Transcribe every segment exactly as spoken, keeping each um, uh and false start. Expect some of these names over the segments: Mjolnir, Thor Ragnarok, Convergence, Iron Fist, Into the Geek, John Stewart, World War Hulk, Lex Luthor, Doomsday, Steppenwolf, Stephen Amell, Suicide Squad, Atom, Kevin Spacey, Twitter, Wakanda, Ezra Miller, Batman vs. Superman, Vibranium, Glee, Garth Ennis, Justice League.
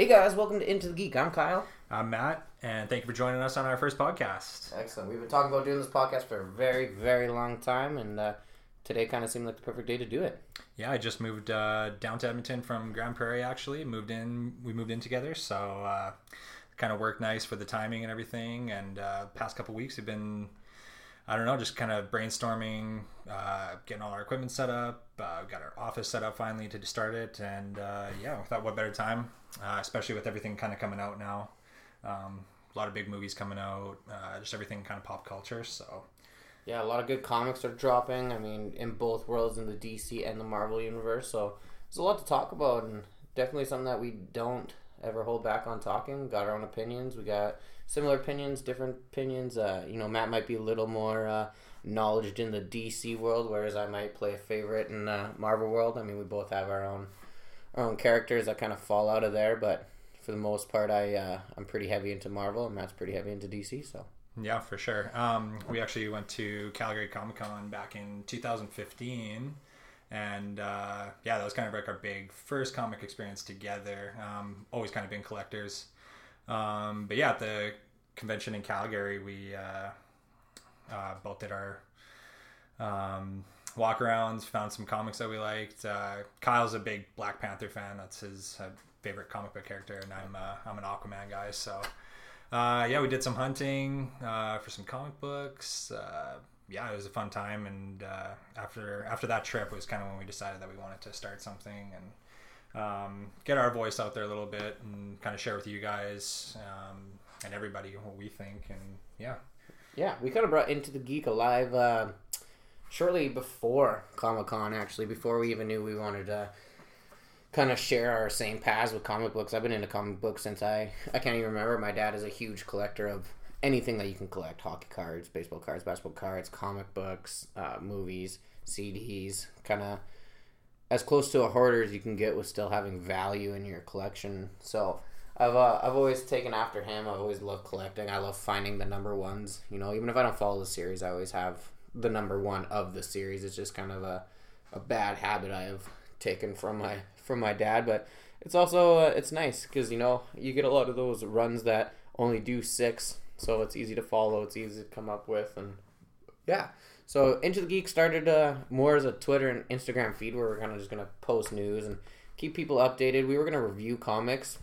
Hey guys, welcome to Into the Geek. I'm Kyle. I'm Matt, and thank you for joining us on our first podcast. Excellent. We've been talking about doing this podcast for a very, very long time, and uh, today kind of seemed like the perfect day to do it. Yeah, I just moved uh, down to Edmonton from Grand Prairie, actually. Moved in. We moved in together, so uh, kind of worked nice for the timing and everything, and uh, the past couple weeks we've been, I don't know, just kind of brainstorming, uh, getting all our equipment set up, uh, got our office set up finally to start it, and uh, yeah, I thought what better time. Uh, especially with everything kind of coming out now. Um, a lot of big movies coming out, uh, just everything kind of pop culture. So, yeah, a lot of good comics are dropping. I mean, in both worlds, in the D C and the Marvel universe. So there's a lot to talk about, and definitely something that we don't ever hold back on talking. We got our own opinions. We got similar opinions, different opinions. Uh, you know, Matt might be a little more uh, knowledgeable in the D C world, whereas I might play a favorite in the Marvel world. I mean, we both have our own. Our own characters that kind of fall out of there, but for the most part, I uh, I'm pretty heavy into Marvel, and Matt's pretty heavy into D C. So yeah, for sure. Um, we actually went to Calgary Comic Con back in two thousand fifteen, and uh, yeah, that was kind of like our big first comic experience together. Um, always kind of been collectors, um, but yeah, at the convention in Calgary, we uh, uh, both did our. Um, walk-arounds, found some comics that we liked. uh Kyle's a big Black Panther fan. That's his uh, favorite comic book character, and I'm uh, I'm an Aquaman guy, so uh yeah we did some hunting uh for some comic books. Uh yeah it was a fun time, and uh after after that trip was kind of when we decided that we wanted to start something and um get our voice out there a little bit and kind of share with you guys um and everybody what we think. And yeah yeah we kind of brought Into the Geek alive uh shortly before Comic-Con, actually, before we even knew we wanted to kind of share our same paths with comic books. I've been into comic books since I, I can't even remember. My dad is a huge collector of anything that you can collect. Hockey cards, baseball cards, basketball cards, comic books, uh, movies, C Ds. Kind of as close to a hoarder as you can get with still having value in your collection. So I've uh, I've always taken after him. I've always loved collecting. I love finding the number ones. You know, even if I don't follow the series, I always have the number one of the series. Is just kind of a, a bad habit I have taken from my from my dad, but it's also uh, it's nice because, you know, you get a lot of those runs that only do six, so it's easy to follow, it's easy to come up with. And yeah, so Into the Geek started uh, more as a Twitter and Instagram feed where we're kind of just going to post news and keep people updated. We were going to review comics,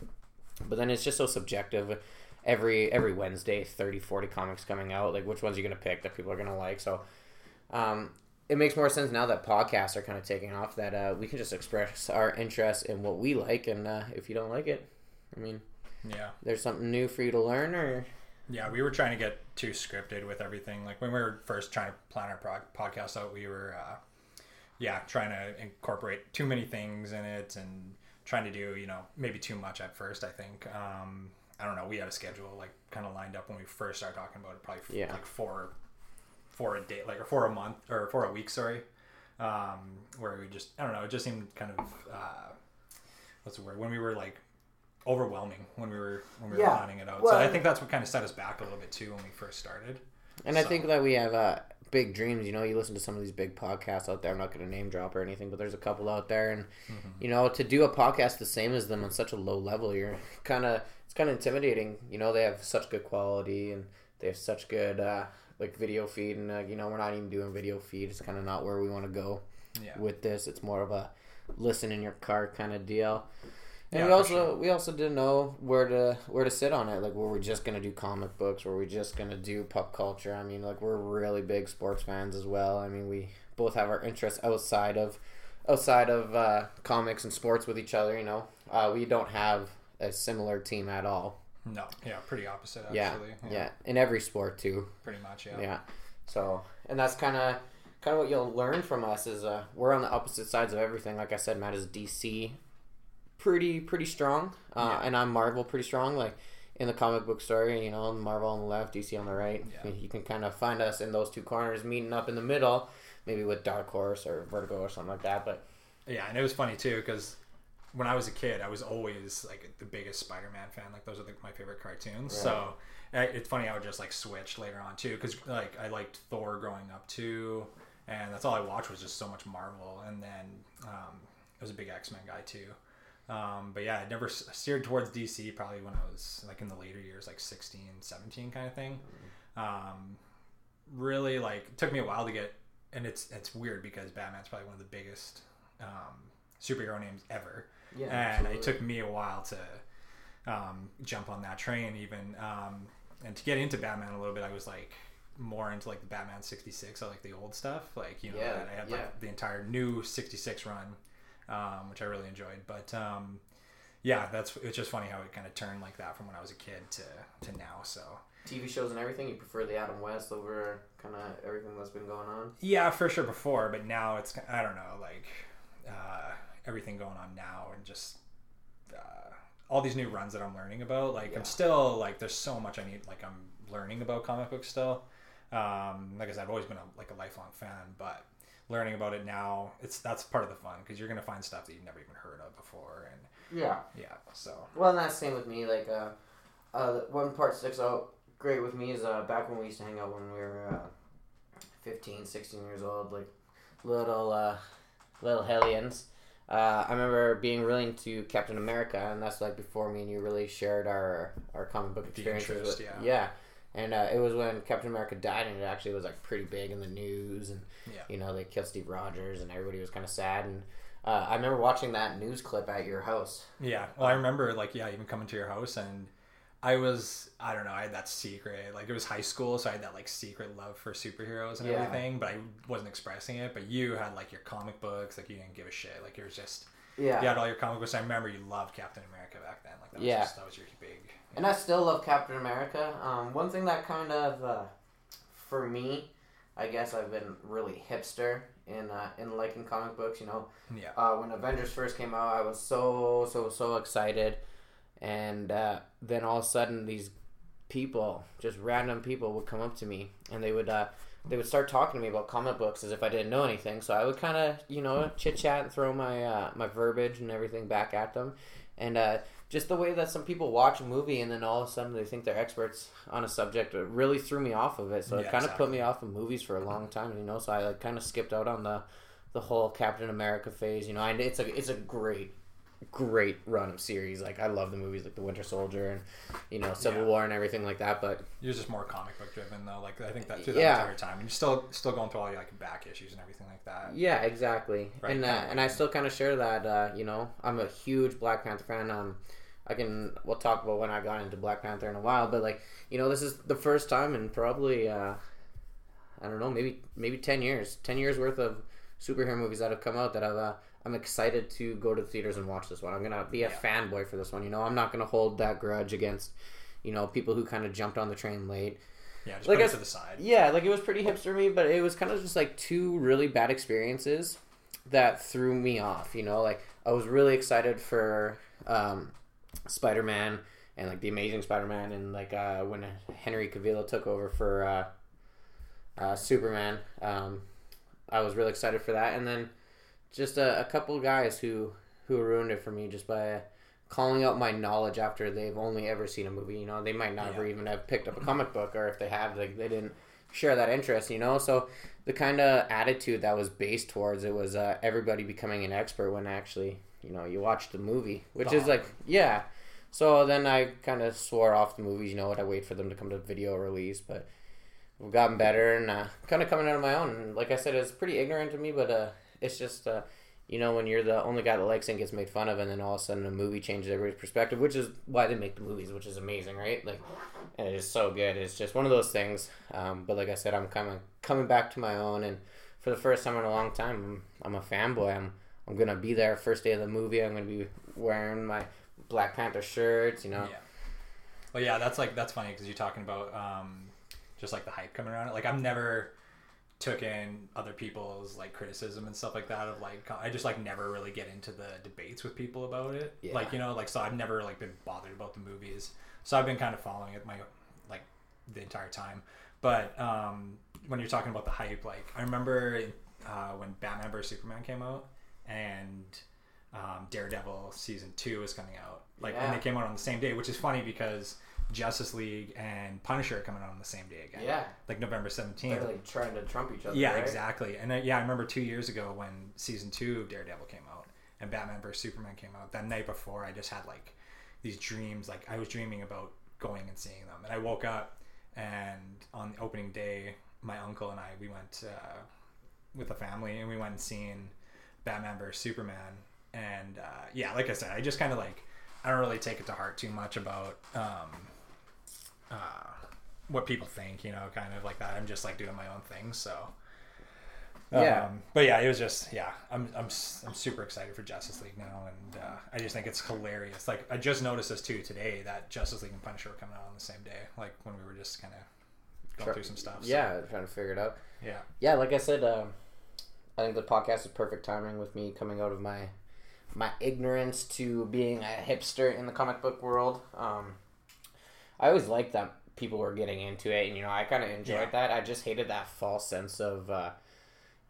but then it's just so subjective. Every every Wednesday, thirty, forty comics coming out. Like, which ones are you going to pick that people are going to like? So um, it makes more sense now that podcasts are kind of taking off, that uh, we can just express our interest in what we like. And uh, if you don't like it, I mean, yeah, there's something new for you to learn. Or yeah, we were trying to get too scripted with everything. Like, when we were first trying to plan our pro- podcast out, we were, uh, yeah, trying to incorporate too many things in it and trying to do, you know, maybe too much at first, I think. Um I don't know. We had a schedule like kind of lined up when we first started talking about it, probably f- yeah. like four, four a day, like or four a month or four a week. Sorry, um, where we just I don't know. It just seemed kind of uh, what's the word when we were like overwhelming when we were when we yeah. were planning it out. Well, so I think that's what kind of set us back a little bit too when we first started. And so. I think that we have uh, big dreams. You know, you listen to some of these big podcasts out there. I'm not going to name drop or anything, but there's a couple out there, and mm-hmm. you know, to do a podcast the same as them on such a low level, you're kind of. Kind of intimidating. You know, they have such good quality and they have such good uh like video feed, and uh, you know, we're not even doing video feed. It's kind of not where we want to go yeah. with this. It's more of a listen in your car kind of deal. And yeah, we also sure. we also didn't know where to where to sit on it. Like, were we just gonna do comic books? Were we just gonna do pop culture? I mean, like, we're really big sports fans as well. I mean, we both have our interests outside of outside of uh comics and sports with each other. You know, uh we don't have a similar team at all. No. Yeah, pretty opposite, actually. Yeah, yeah. yeah. In every sport, too. Pretty much, yeah. Yeah. So, and that's kind of kind of what you'll learn from us is uh, we're on the opposite sides of everything. Like I said, Matt is D C pretty, pretty strong, uh, yeah. and I'm Marvel pretty strong. Like, in the comic book story, you know, Marvel on the left, D C on the right. Yeah. You can kind of find us in those two corners meeting up in the middle, maybe with Dark Horse or Vertigo or something like that. But yeah, and it was funny, too, because when I was a kid, I was always like the biggest Spider-Man fan. Like, those are like my favorite cartoons. Right. So I, it's funny how it just like switched later on too, because like I liked Thor growing up too, and that's all I watched was just so much Marvel. And then um, I was a big X-Men guy too. Um, but yeah, I never steered towards D C probably when I was like in the later years, like sixteen, seventeen kind of thing. Um, really like it took me a while to get, and it's, it's weird because Batman's probably one of the biggest, um, superhero names ever. Yeah, and absolutely. It took me a while to, um, jump on that train even, um, and to get into Batman a little bit, I was like more into like the Batman sixty-six. I like the old stuff. Like, you know, yeah, I had yeah. like the entire new sixty-six run. Um, which I really enjoyed, but um, yeah, that's it's just funny how it kind of turned like that from when I was a kid to, to now. So T V shows and everything, you prefer the Adam West over kind of everything that's been going on? Yeah, for sure before, but now it's I don't know like uh, everything going on now and just uh, all these new runs that I'm learning about. Like yeah. I'm still like there's so much I need. Like I'm learning about comic books still. Um, like I said, I've always been a, like a lifelong fan, but. Learning about it now, it's that's part of the fun because you're gonna find stuff that you've never even heard of before, and yeah, yeah. So well, and that's the same with me. Like, uh, uh, one part sticks out great with me is uh, back when we used to hang out when we were uh, fifteen, sixteen years old, like little uh, little hellions. Uh, I remember being really into Captain America, and that's like before me and you really shared our our comic book experiences. The interest, with, yeah. yeah. And uh, it was when Captain America died, and it actually was like pretty big in the news, and yeah. you know they killed Steve Rogers, and everybody was kind of sad. And uh, I remember watching that news clip at your house. Yeah, well, I remember like yeah, even coming to your house, and I was I don't know, I had that secret like it was high school, so I had that like secret love for superheroes and yeah. everything, but I wasn't expressing it. But you had like your comic books, like you didn't give a shit, like you were just yeah, you had all your comic books. I remember you loved Captain America back then, like that was yeah. just, that was your big. And I still love Captain America. Um, one thing that kind of, uh, for me, I guess I've been really hipster in uh, in liking comic books, you know. Yeah. Uh, when Avengers first came out, I was so, so, so excited. And uh, then all of a sudden, these people, just random people, would come up to me. And they would uh, they would start talking to me about comic books as if I didn't know anything. So I would kind of, you know, chit-chat and throw my, uh, my verbiage and everything back at them. And... Uh, Just the way that some people watch a movie and then all of a sudden they think they're experts on a subject, it really threw me off of it. So yeah, it kind exactly. of put me off of movies for a long time, you know. So I like kind of skipped out on the, the whole Captain America phase, you know. And it's a it's a great, great run of series. Like I love the movies like The Winter Soldier and you know Civil yeah. War and everything like that. But you're just more comic book driven though. Like I think that through the yeah. entire time, and you're still still going through all your like back issues and everything like that. Yeah, exactly. Right. And uh, and I still kind of share that. Uh, you know, I'm a huge Black Panther fan. Um. I can, we'll talk about when I got into Black Panther in a while, but like, you know, this is the first time in probably, uh, I don't know, maybe, maybe ten years, ten years worth of superhero movies that have come out that I've, uh, I'm excited to go to the theaters and watch this one. I'm going to be a yeah. fanboy for this one. You know, I'm not going to hold that grudge against, you know, people who kind of jumped on the train late. Yeah, just like put it to the side. Yeah, like it was pretty hipster me, but it was kind of just like two really bad experiences that threw me off, you know, like I was really excited for, um, Spider-Man and like the Amazing Spider-Man and like uh when Henry Cavill took over for uh uh Superman um I was really excited for that, and then just a, a couple guys who who ruined it for me just by calling out my knowledge after they've only ever seen a movie. You know, they might not yeah. ever even have picked up a comic book, or if they have, like they didn't share that interest, you know. So the kind of attitude that was based towards it was uh everybody becoming an expert when actually, you know, you watch the movie, which Bob. is like, yeah. So then I kind of swore off the movies, you know, what I wait for them to come to video release, but we've gotten better and uh, kind of coming out on my own. And like I said, it's pretty ignorant to me, but uh, it's just, uh, you know, when you're the only guy that likes it and gets made fun of, and then all of a sudden a movie changes everybody's perspective, which is why they make the movies, which is amazing, right? Like, and it is so good. It's just one of those things. Um, but like I said, I'm kind of coming back to my own, and for the first time in a long time, I'm, I'm a fanboy. I'm I'm going to be there first day of the movie. I'm going to be wearing my Black Panther shirts, you know. Yeah. Well, yeah, that's like that's funny because you're talking about um, just like the hype coming around it. Like I've never took in other people's like criticism and stuff like that. Of like I just like never really get into the debates with people about it. Yeah. Like, you know, like so I've never like been bothered about the movies. So I've been kind of following it my like the entire time. But um, when you're talking about the hype, like I remember uh, when Batman versus. Superman came out. And um, Daredevil season two is coming out, like, yeah. and they came out on the same day, which is funny because Justice League and Punisher are coming out on the same day again. Yeah, like November seventeenth. They're like trying to trump each other. Yeah, right? Exactly. And uh, yeah, I remember two years ago when season two of Daredevil came out, and Batman versus. Superman came out, that night before, I just had like these dreams. Like I was dreaming about going and seeing them, and I woke up, and on the opening day, my uncle and I, we went uh, with the family, and we went and seen Batman versus. Superman. And uh, yeah, like I said, I just kind of like, I don't really take it to heart too much about um, uh, what people think, you know, kind of like that. I'm just like doing my own thing. So um, yeah, but yeah, it was just, yeah, I'm, I'm, I'm super excited for Justice League now. And uh, I just think it's hilarious. Like I just noticed this too today, that Justice League and Punisher were coming out on the same day. Like when we were just kind of going Try, through some stuff. Yeah. So. Trying to figure it out. Yeah. Yeah. Like I said, um, I think the podcast is perfect timing with me coming out of my, my ignorance to being a hipster in the comic book world. Um, I always liked that people were getting into it, and, you know, I kind of enjoyed yeah. that. I just hated that false sense of, uh,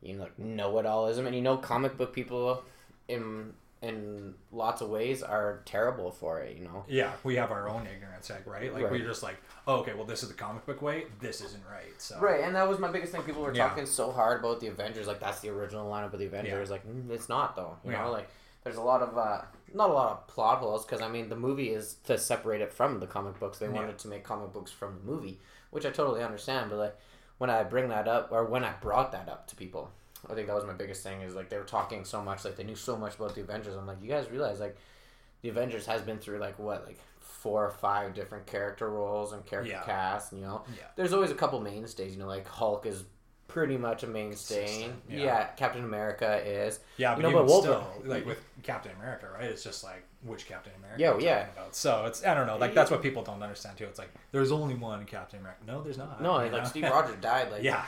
you know, like know-it-allism. And, you know, comic book people in in lots of ways are terrible for it, you know? Yeah, we have our own ignorance, like, right? Like, right. We're just like, oh, okay, well, this is the comic book way. This isn't right, so... Right, and that was my biggest thing. People were yeah. talking so hard about the Avengers. Like, that's the original lineup of the Avengers. Yeah. Like, mm, it's not, though. You yeah. know, like... There's a lot of, uh, not a lot of plot holes, because, I mean, the movie is to separate it from the comic books. They yeah. wanted to make comic books from the movie, which I totally understand, but, like, when I bring that up, or when I brought that up to people, I think that was my biggest thing, is, like, they were talking so much, like, they knew so much about the Avengers. I'm like, you guys realize, like, the Avengers has been through, like, what, like, four or five different character roles and character yeah. casts, and, you know? Yeah. There's always a couple mainstays, you know, like, Hulk is... pretty much a mainstay. Yeah. yeah, Captain America is. Yeah, but, you know, even but Wolver- still, like with Captain America, right? It's just like, which Captain America? Yeah, yeah. About? So it's, I don't know, like that's what people don't understand too. It's like, there's only one Captain America. No, there's not. No, like know? Steve Rogers died like. Yeah,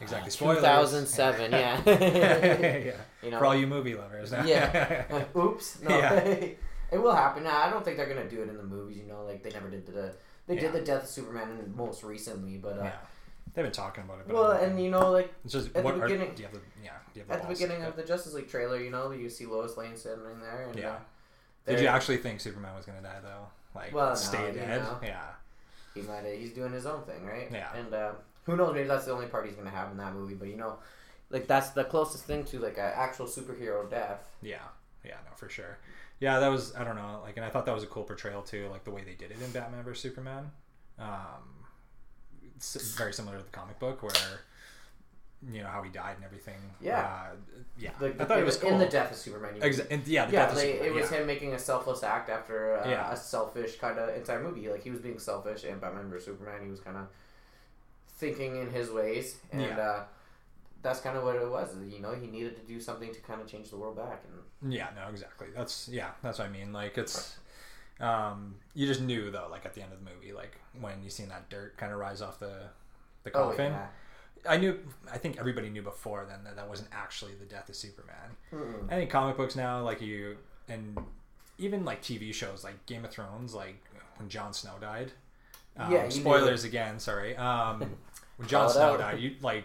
exactly. Spoilers. two thousand seven, yeah. yeah. You know, for all you movie lovers. No? yeah. Like, oops. No. Yeah. It will happen. Nah, I don't think they're going to do it in the movies, you know, like they never did the, they yeah. did the death of Superman most recently, but uh, yeah. They've been talking about it. But well, and you know, like it's just, at what the beginning, are, do you have the, yeah, do you have the at the beginning of the Justice League trailer, you know, you see Lois Lane sitting in there. And, yeah. Uh, Did you actually think Superman was gonna die though? Like, well, stay no, dead. You know, yeah. He might. He's doing his own thing, right? Yeah. And uh, who knows? Maybe that's the only part he's gonna have in that movie. But you know, like that's the closest thing to like an actual superhero death. Yeah. Yeah. No, for sure. Yeah, that was I don't know. Like, and I thought that was a cool portrayal too, like the way they did it in Batman versus. Superman. Um. Very similar to the comic book, where you know how he died and everything. Yeah, uh, yeah. The, the, I thought it was cool. In the death of Superman. Exactly. Yeah, the yeah. Death they, of Superman, it was yeah. him making a selfless act after a, yeah. a selfish kind of entire movie. Like he was being selfish, and Batman versus. Superman, he was kind of thinking in his ways, and yeah. uh, that's kind of what it was. You know, he needed to do something to kind of change the world back. And yeah, no, exactly. That's yeah, that's what I mean. Like it's. Um, you just knew though, like at the end of the movie, like when you seen that dirt kind of rise off the, the coffin. Oh, yeah. I knew. I think everybody knew before then that that wasn't actually the death of Superman. Mm-mm. I think comic books now, like you, and even like T V shows, like Game of Thrones, like when Jon Snow died. Um, yeah. Spoilers knew. Again. Sorry. Um, when Jon Snow out. died, you like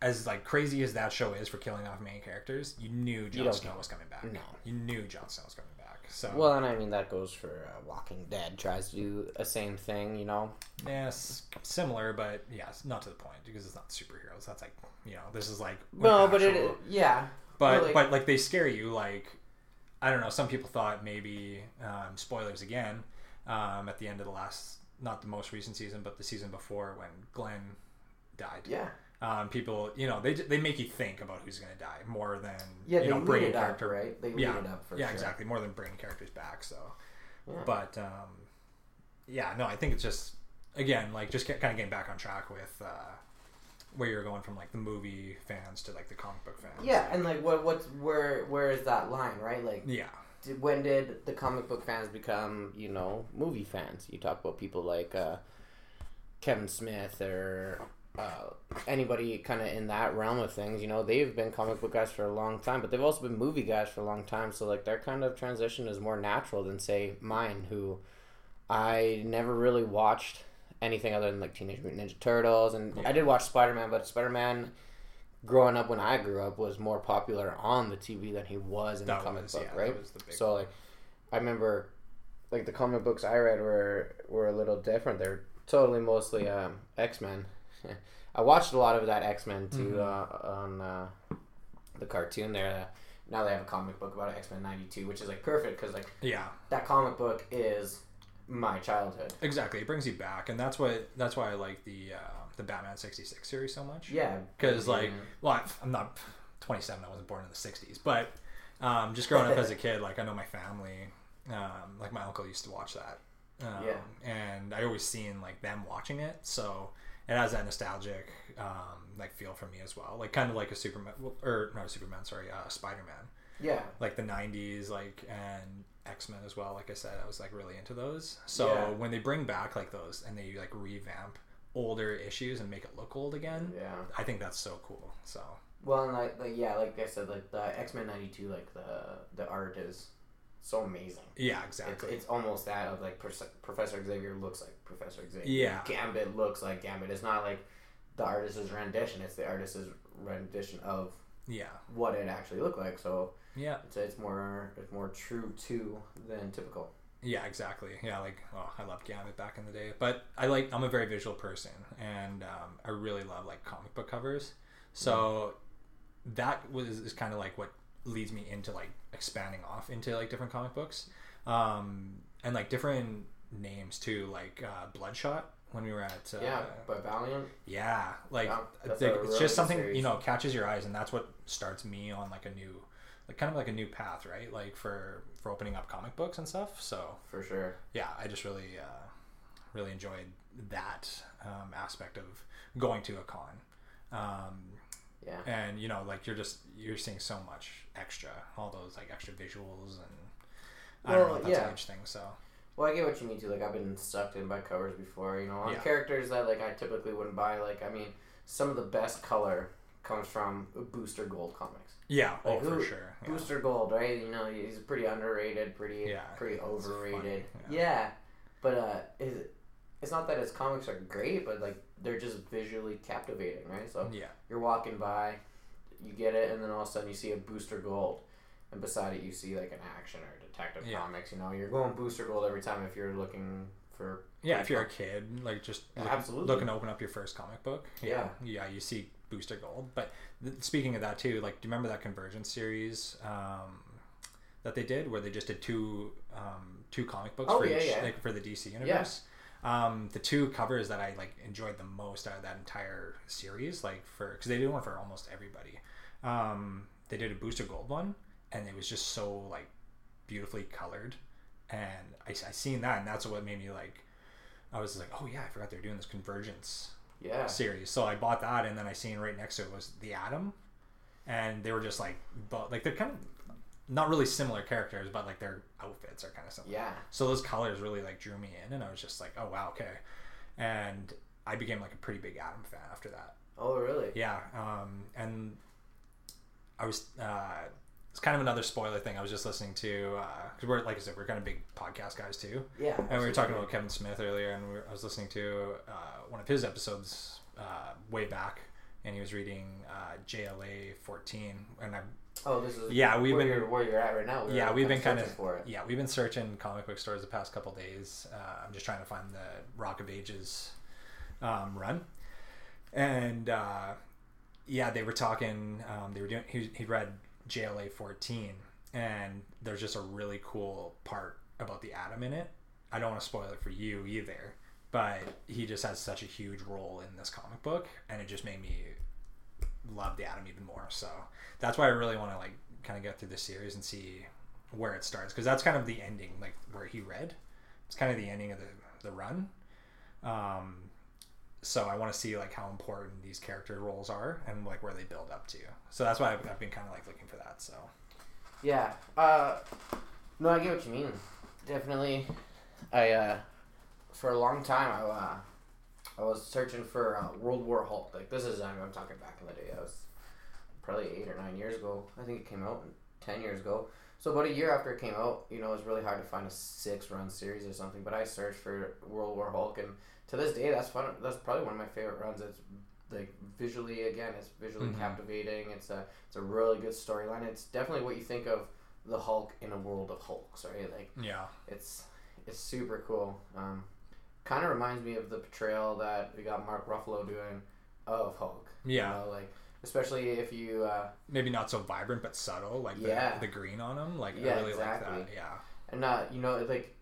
as like crazy as that show is for killing off main characters, you knew Jon Snow was coming back. No, you knew Jon Snow was coming back. So. Well, and I mean that goes for uh, Walking Dead. Tries to do a same thing, you know. Yes, yeah, similar, but yes, yeah, not to the point because it's not superheroes. That's like you know, this is like no, actual, but it yeah, but but like, but like they scare you. Like I don't know. Some people thought maybe um, spoilers again um, at the end of the last, not the most recent season, but the season before when Glenn died. Yeah. Um, people, you know, they they make you think about who's going to die more than yeah, you know, bringing character up, right. They lead yeah, it up for yeah, sure. exactly. More than bringing characters back. So, yeah. but um, yeah, no, I think it's just again like just get, kind of getting back on track with uh, where you're going from like the movie fans to like the comic book fans. Yeah, like, and like what what's where where is that line, right? Like yeah, did, when did the comic book fans become you know movie fans? You talk about people like uh, Kevin Smith or. Uh, anybody kind of in that realm of things, you know, they've been comic book guys for a long time, but they've also been movie guys for a long time. So like their kind of transition is more natural than say mine, who I never really watched anything other than like Teenage Mutant Ninja Turtles, and yeah. I did watch Spider-Man, but Spider-Man growing up when I grew up was more popular on the T V than he was in that the comic was, book, yeah, right? So like I remember like the comic books I read were were a little different. They're totally mostly um, X-Men. I watched a lot of that X-Men too mm-hmm. uh, on uh, the cartoon there. now they have a comic book about it, X-Men ninety-two, which is like perfect because like yeah, that comic book is my childhood. Exactly, it brings you back, and that's what that's why I like the uh, the Batman sixty-six series so much. Yeah, because like, well, I'm not twenty-seven. I wasn't born in the sixties, but um, just growing up as a kid, like I know my family, um, like my uncle used to watch that. Um, yeah, and I always seen like them watching it, so it has that nostalgic um, like feel for me as well. Like kind of like a Superman or not a Superman, sorry, uh, Spider-Man. Yeah, like the nineties, like and X-Men as well. Like I said, I was like really into those. So yeah. when they bring back like those and they like revamp older issues and make it look old again, yeah, I think that's so cool. So well, and like, like yeah, like I said, like the X-Men ninety-two, like the the art is so amazing. Yeah, exactly. It's, it's almost that of like Pro- Professor Xavier looks like Professor Xavier. Yeah. Gambit looks like Gambit. It's not like the artist's rendition. It's the artist's rendition of yeah what it actually looked like. So yeah, it's, it's more it's more true to than typical. Yeah, exactly. Yeah, like oh, I loved Gambit back in the day, but I like I'm a very visual person, and um, I really love like comic book covers. So yeah. that was is kind of like what leads me into like expanding off into like different comic books um and like different names too, like uh Bloodshot when we were at uh, yeah by Valiant yeah like yeah, they, it's just something series. You know, catches your eyes, and that's what starts me on like a new like kind of like a new path, right, like for for opening up comic books and stuff. So for sure, yeah, I just really uh really enjoyed that um aspect of going to a con. um Yeah. And you know, like you're just you're seeing so much extra, all those like extra visuals, and I well, don't know if that's yeah. a huge thing. So, well, I get what you mean too. Like I've been sucked in by covers before, you know, on yeah. characters that like I typically wouldn't buy. Like I mean, some of the best color comes from Booster Gold comics. Yeah, like, oh who, for sure. Yeah. Booster Gold, right? You know, he's pretty underrated, pretty yeah, pretty overrated. Yeah. yeah, but uh, is it? It's not that his comics are great, but like they're just visually captivating, right? So yeah. you're walking by, you get it, and then all of a sudden you see a Booster Gold, and beside it you see like an Action or Detective yeah. Comics. You know, you're going Booster Gold every time if you're looking for yeah. If you're a kid, like just absolutely looking to open up your first comic book, yeah, yeah, yeah you see Booster Gold. But th- speaking of that too, like do you remember that Convergence series um, that they did where they just did two um, two comic books oh, for yeah, each yeah. like for the D C universe? Yeah. Um, the two covers that I like enjoyed the most out of that entire series, like for because they did one for almost everybody. Um, they did a Booster Gold one, and it was just so like beautifully colored, and I, I seen that, and that's what made me like. I was like, oh yeah, I forgot they're doing this Convergence yeah. series, so I bought that, and then I seen right next to it was the Atom, and they were just like, but like they're kind of not really similar characters, but like their outfits are kind of similar. Yeah. So those colors really like drew me in, and I was just like, oh wow, okay. And I became like a pretty big Atom fan after that. Oh really? Yeah. Um, and I was uh, it's kind of another spoiler thing. I was just listening to because uh, we're like I said, we're kind of big podcast guys too. Yeah. And absolutely. We were talking about Kevin Smith earlier, and we were, I was listening to uh, one of his episodes uh, way back, and he was reading uh, J L A fourteen, and I. Oh, this is yeah. We've where been you're, where you're at right now. We're yeah, we've been kind of for it. yeah, we've been searching comic book stores the past couple of days. Uh, I'm just trying to find the Rock of Ages um, run, and uh, yeah, they were talking. Um, they were doing. He, he read J L A fourteen, and there's just a really cool part about the Atom in it. I don't want to spoil it for you either, but he just has such a huge role in this comic book, and it just made me love the Atom even more. So that's why I really want to like kind of get through the series and see where it starts, because that's kind of the ending, like where he read, it's kind of the ending of the the run. Um so I want to see like how important these character roles are and like where they build up to. So that's why I've, I've been kind of like looking for that. So yeah, uh no I get what you mean, definitely. I uh for a long time I uh I was searching for uh, World War Hulk. Like, this is, I mean, I'm talking back in the day. I was probably eight or nine years ago. I think it came out ten years ago. So about a year after it came out, you know, it was really hard to find a six-run series or something. But I searched for World War Hulk, and to this day, that's fun. That's probably one of my favorite runs. It's like visually, again, it's visually mm-hmm. captivating. It's a, it's a really good storyline. It's definitely what you think of the Hulk in a world of Hulks, right? Like, yeah, it's it's super cool. Um, kind of reminds me of the portrayal that we got Mark Ruffalo doing of Hulk. Yeah. You know, like especially if you uh, maybe not so vibrant but subtle, like yeah. the, the green on them. Like yeah, I really exactly. like that. Yeah, and uh, you know, like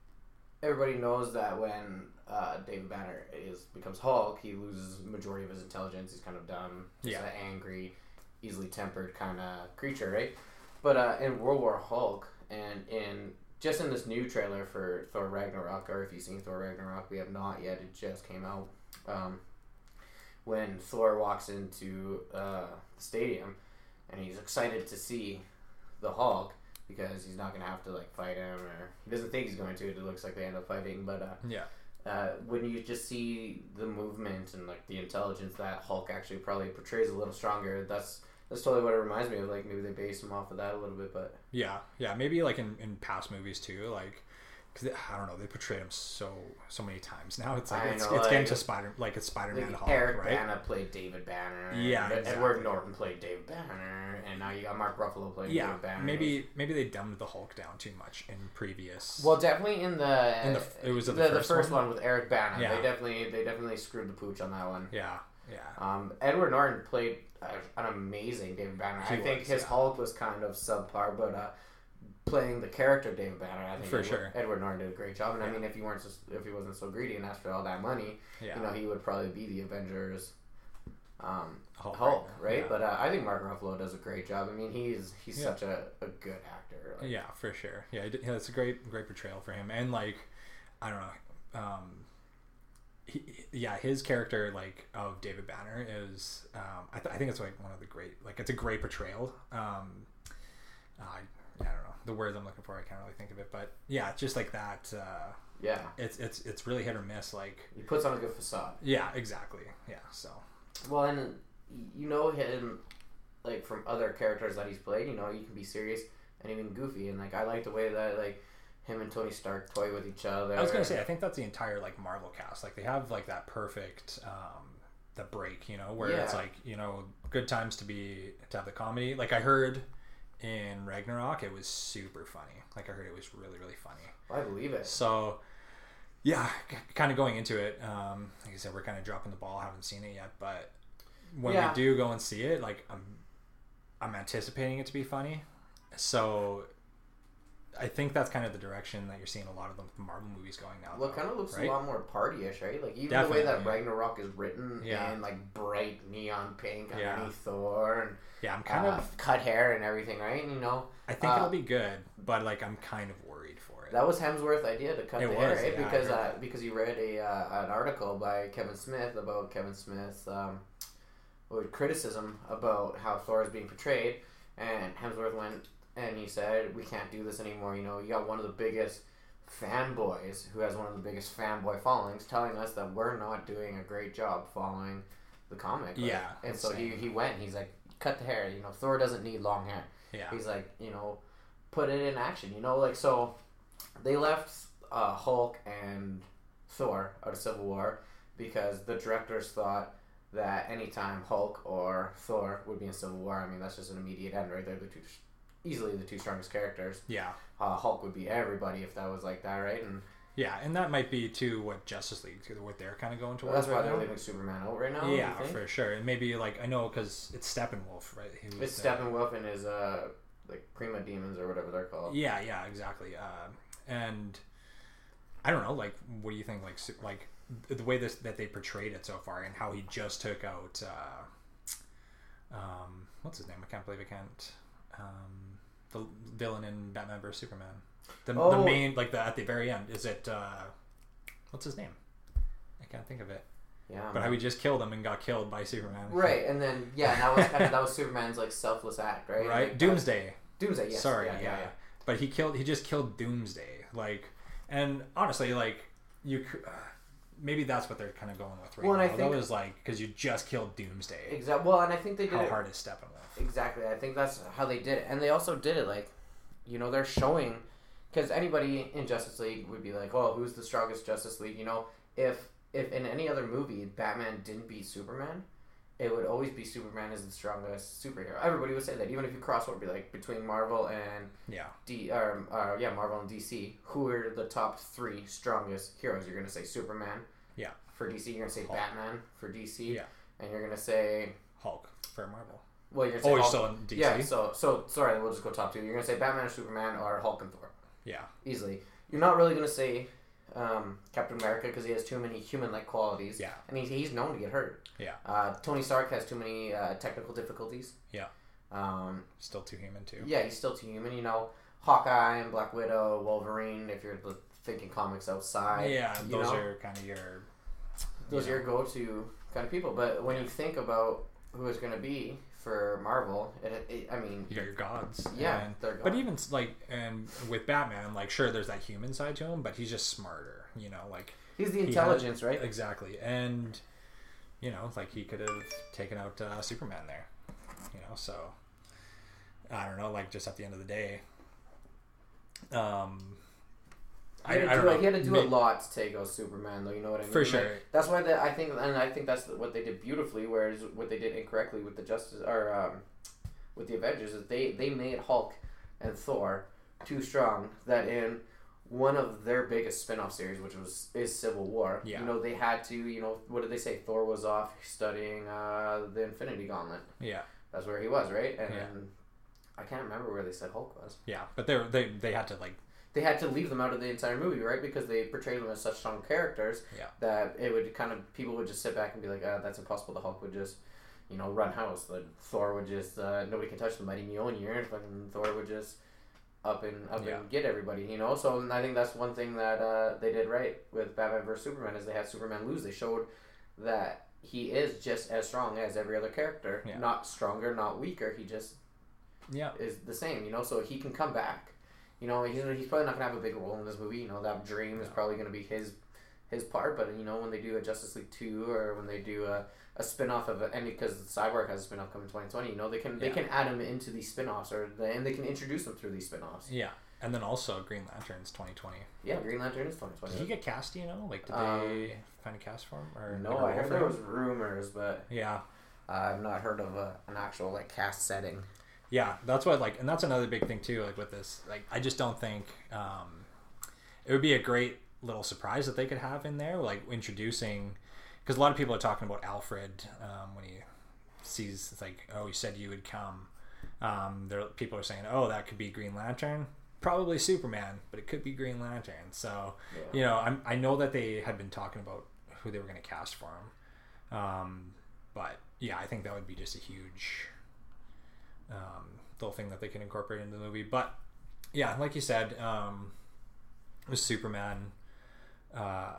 everybody knows that when uh, David Banner is becomes Hulk, he loses the majority of his intelligence. He's kind of dumb. He's yeah. an angry, easily tempered kind of creature, right? But uh, in World War Hulk and in just in this new trailer for Thor Ragnarok, or if you've seen Thor Ragnarok, we have not yet. It just came out. Um, when Thor walks into uh, the stadium, and he's excited to see the Hulk because he's not going to have to like fight him, or he doesn't think he's going to. It looks like they end up fighting, but uh, yeah. Uh, when you just see the movement and like the intelligence that Hulk actually probably portrays a little stronger, that's. That's totally what it reminds me of. Like, maybe they based him off of that a little bit, but... Yeah, yeah. Maybe, like, in, in past movies, too. Like, because, I don't know, they portrayed him so so many times now. It's like, I it's, know, it's like, getting to Spider... Like, it's Spider-Man like Hulk, Eric right? Bana played David Banner. Yeah, exactly. Edward Norton played David Banner. And now you got Mark Ruffalo playing yeah, David Banner. Yeah, maybe, maybe they dumbed the Hulk down too much in previous... Well, definitely in the... In the it was the, the first, first one? one with Eric Bana. Yeah. They definitely they definitely screwed the pooch on that one. Yeah, yeah. Um, Edward Norton played... an amazing David Banner. He I think was, his yeah. Hulk was kind of subpar, but uh, playing the character David Banner, I think for Edward, sure. Edward Norton did a great job. And yeah. I mean, if he weren't so, if he wasn't so greedy and asked for all that money, yeah. you know, he would probably be the Avengers um, Hulk, Hulk, right? right? Yeah. But uh, I think Mark Ruffalo does a great job. I mean, he's he's yeah. such a, a good actor. Like. Yeah, for sure. Yeah, that's a great great portrayal for him. And like, I don't know. Um, He, yeah, his character like of David Banner is um, I, th- I think it's like one of the great like it's a great portrayal. Um, uh, I don't know the words I'm looking for. I can't really think of it, but yeah, just like that. Uh, yeah, it's it's it's really hit or miss. Like he puts on a good facade. Yeah, exactly. Yeah, so well, and you know him like from other characters that he's played. You know, you can be serious and even goofy, and like I like the way that like. Him and Tony Stark toy with each other. I was gonna say, I think that's the entire like Marvel cast. Like they have like that perfect um, the break, you know, where yeah. it's like you know good times to be to have the comedy. Like I heard in Ragnarok, it was super funny. Like I heard it was really really funny. Well, I believe it. So yeah, c- kind of going into it. Um, like I said, we're kind of dropping the ball. Haven't seen it yet, but when yeah. we do go and see it, like I'm I'm anticipating it to be funny. So. I think that's kind of the direction that you're seeing a lot of the Marvel movies going now. Well, it kind of looks right? a lot more party-ish, right? Like, even Definitely, the way that yeah. Ragnarok is written yeah. and, like, bright neon pink underneath yeah. Thor and yeah, I'm kind uh, of cut hair and everything, right? And, you know... I think uh, it'll be good, but, like, I'm kind of worried for it. That was Hemsworth's idea to cut it the was, hair, right? Yeah, because uh, because you read a uh, an article by Kevin Smith about Kevin Smith's um, criticism about how Thor is being portrayed, and Hemsworth went... And he said, we can't do this anymore. You know, you got one of the biggest fanboys who has one of the biggest fanboy followings telling us that we're not doing a great job following the comic. Yeah. Like, and so he, he went and he's like, cut the hair. You know, Thor doesn't need long hair. Yeah. He's like, you know, put it in action. You know, like, so they left uh, Hulk and Thor out of Civil War because the directors thought that anytime Hulk or Thor would be in Civil War, I mean, that's just an immediate end, right? They're the two... easily the two strongest characters. Yeah. Uh, Hulk would be everybody if that was like that, right? And yeah, and that might be too what Justice League, what they're kind of going towards. Well, that's right why they're now. leaving Superman out right now. Yeah, for sure. And maybe like I know because it's Steppenwolf, right? He was, it's Steppenwolf uh, and his uh like Prima Demons or whatever they're called. Yeah, yeah, exactly. Uh, and I don't know, like, what do you think? Like, like the way this that they portrayed it so far, and how he just took out uh, um what's his name? I can't believe I can't. Um, the villain in Batman versus. Superman. The, oh. the main, like, the at the very end. Is it, uh, what's his name? I can't think of it. Yeah. But how he just killed him and got killed by Superman. Right, and then, yeah, that was kind of, that was Superman's, like, selfless act, right? Right, like, Doomsday. Doomsday, yes. Sorry, yeah, yeah, yeah. yeah. But he killed, he just killed Doomsday. Like, and honestly, like, you, uh, maybe that's what they're kind of going with right well, now. And I think, that was, like, because you just killed Doomsday. Exactly. Well, and I think they did How it. hard is Steppenwolf? Exactly. I think that's how they did it. And they also did it, like, you know, they're showing... Because anybody in Justice League would be like, oh, who's the strongest Justice League? You know, if if in any other movie Batman didn't beat Superman, it would always be Superman is the strongest superhero. Everybody would say that. Even if you cross over, be like, between Marvel and... Yeah. D, or, uh, yeah, Marvel and D C, who are the top three strongest heroes? You're going to say Superman. Yeah. For D C, you're going to say Hulk. Batman for D C. Yeah. And you're going to say... Hulk for Marvel. Well, you're gonna say. Oh, Hulk. You're still in D C. Yeah. So, so sorry. We'll just go top two. You're gonna say Batman or Superman or Hulk and Thor. Yeah. Easily. You're not really gonna say um, Captain America because he has too many human-like qualities. Yeah. And he's he's known to get hurt. Yeah. Uh, Tony Stark has too many uh, technical difficulties. Yeah. Um. Still too human too. Yeah, he's still too human. You know, Hawkeye and Black Widow, Wolverine. If you're thinking comics outside. Yeah, you those know? Are kind of your. Those yeah. are your go-to kind of people. But when yeah. you think about who it's going to be for Marvel, it, it, I mean... You got your gods. Yeah, and, they're gods. But even, like, and with Batman, like, sure, there's that human side to him, but he's just smarter, you know, like... He's the intelligence, he had, right? Exactly. And, you know, like, he could have taken out uh, Superman there, you know, so... I don't know, like, just at the end of the day... Um... He had, I, I do, like, he had to do Maybe. a lot to take out Superman, though. You know what I mean? For sure. Like, that's why the, I think, and I think that's what they did beautifully. Whereas what they did incorrectly with the Justice or um, with the Avengers is they they made Hulk and Thor too strong. That in one of their biggest spin-off series, which was is Civil War. Yeah. You know they had to. You know what did they say? Thor was off studying uh, the Infinity Gauntlet. Yeah. That's where he was, right? And yeah. I can't remember where they said Hulk was. Yeah, but they they they had to like. They had to leave them out of the entire movie, right? Because they portrayed them as such strong characters yeah. that it would kind of people would just sit back and be like, "Ah, oh, that's impossible." The Hulk would just, you know, run house. The Thor would just uh, nobody can touch the mighty Mjolnir, and fucking Thor would just up and up yeah. and get everybody, you know. So and I think that's one thing that uh, they did right with Batman versus. Superman is they had Superman lose. They showed that he is just as strong as every other character, yeah. not stronger, not weaker. He just yeah is the same, you know. So he can come back. You know, he's, he's probably not going to have a big role in this movie. You know, that dream is probably going to be his his part. But, you know, when they do a Justice League two or when they do a, a spinoff of... And because Cyborg has a spinoff coming in twenty twenty, you know, they can yeah. they can add him into these spinoffs or the, and they can introduce him through these spinoffs. Yeah. And then also Green Lantern's twenty twenty. Yeah, Green Lantern is twenty twenty. Did he get cast, you know? Like, did um, they find a cast for him? Or no, I heard there was rumors, but... Yeah. Uh, I've not heard of a, an actual, like, cast setting. Yeah, that's what, like, and that's another big thing, too, like, with this, like, I just don't think, um, it would be a great little surprise that they could have in there, like, introducing, because a lot of people are talking about Alfred, um, when he sees, it's like, oh, he said you would come, um, there, people are saying, oh, that could be Green Lantern, probably Superman, but it could be Green Lantern, so, yeah. you know, I'm, I know that they had been talking about who they were going to cast for him, um, but, yeah, I think that would be just a huge... Um, the whole thing that they can incorporate into the movie, but yeah, like you said, um, with Superman uh,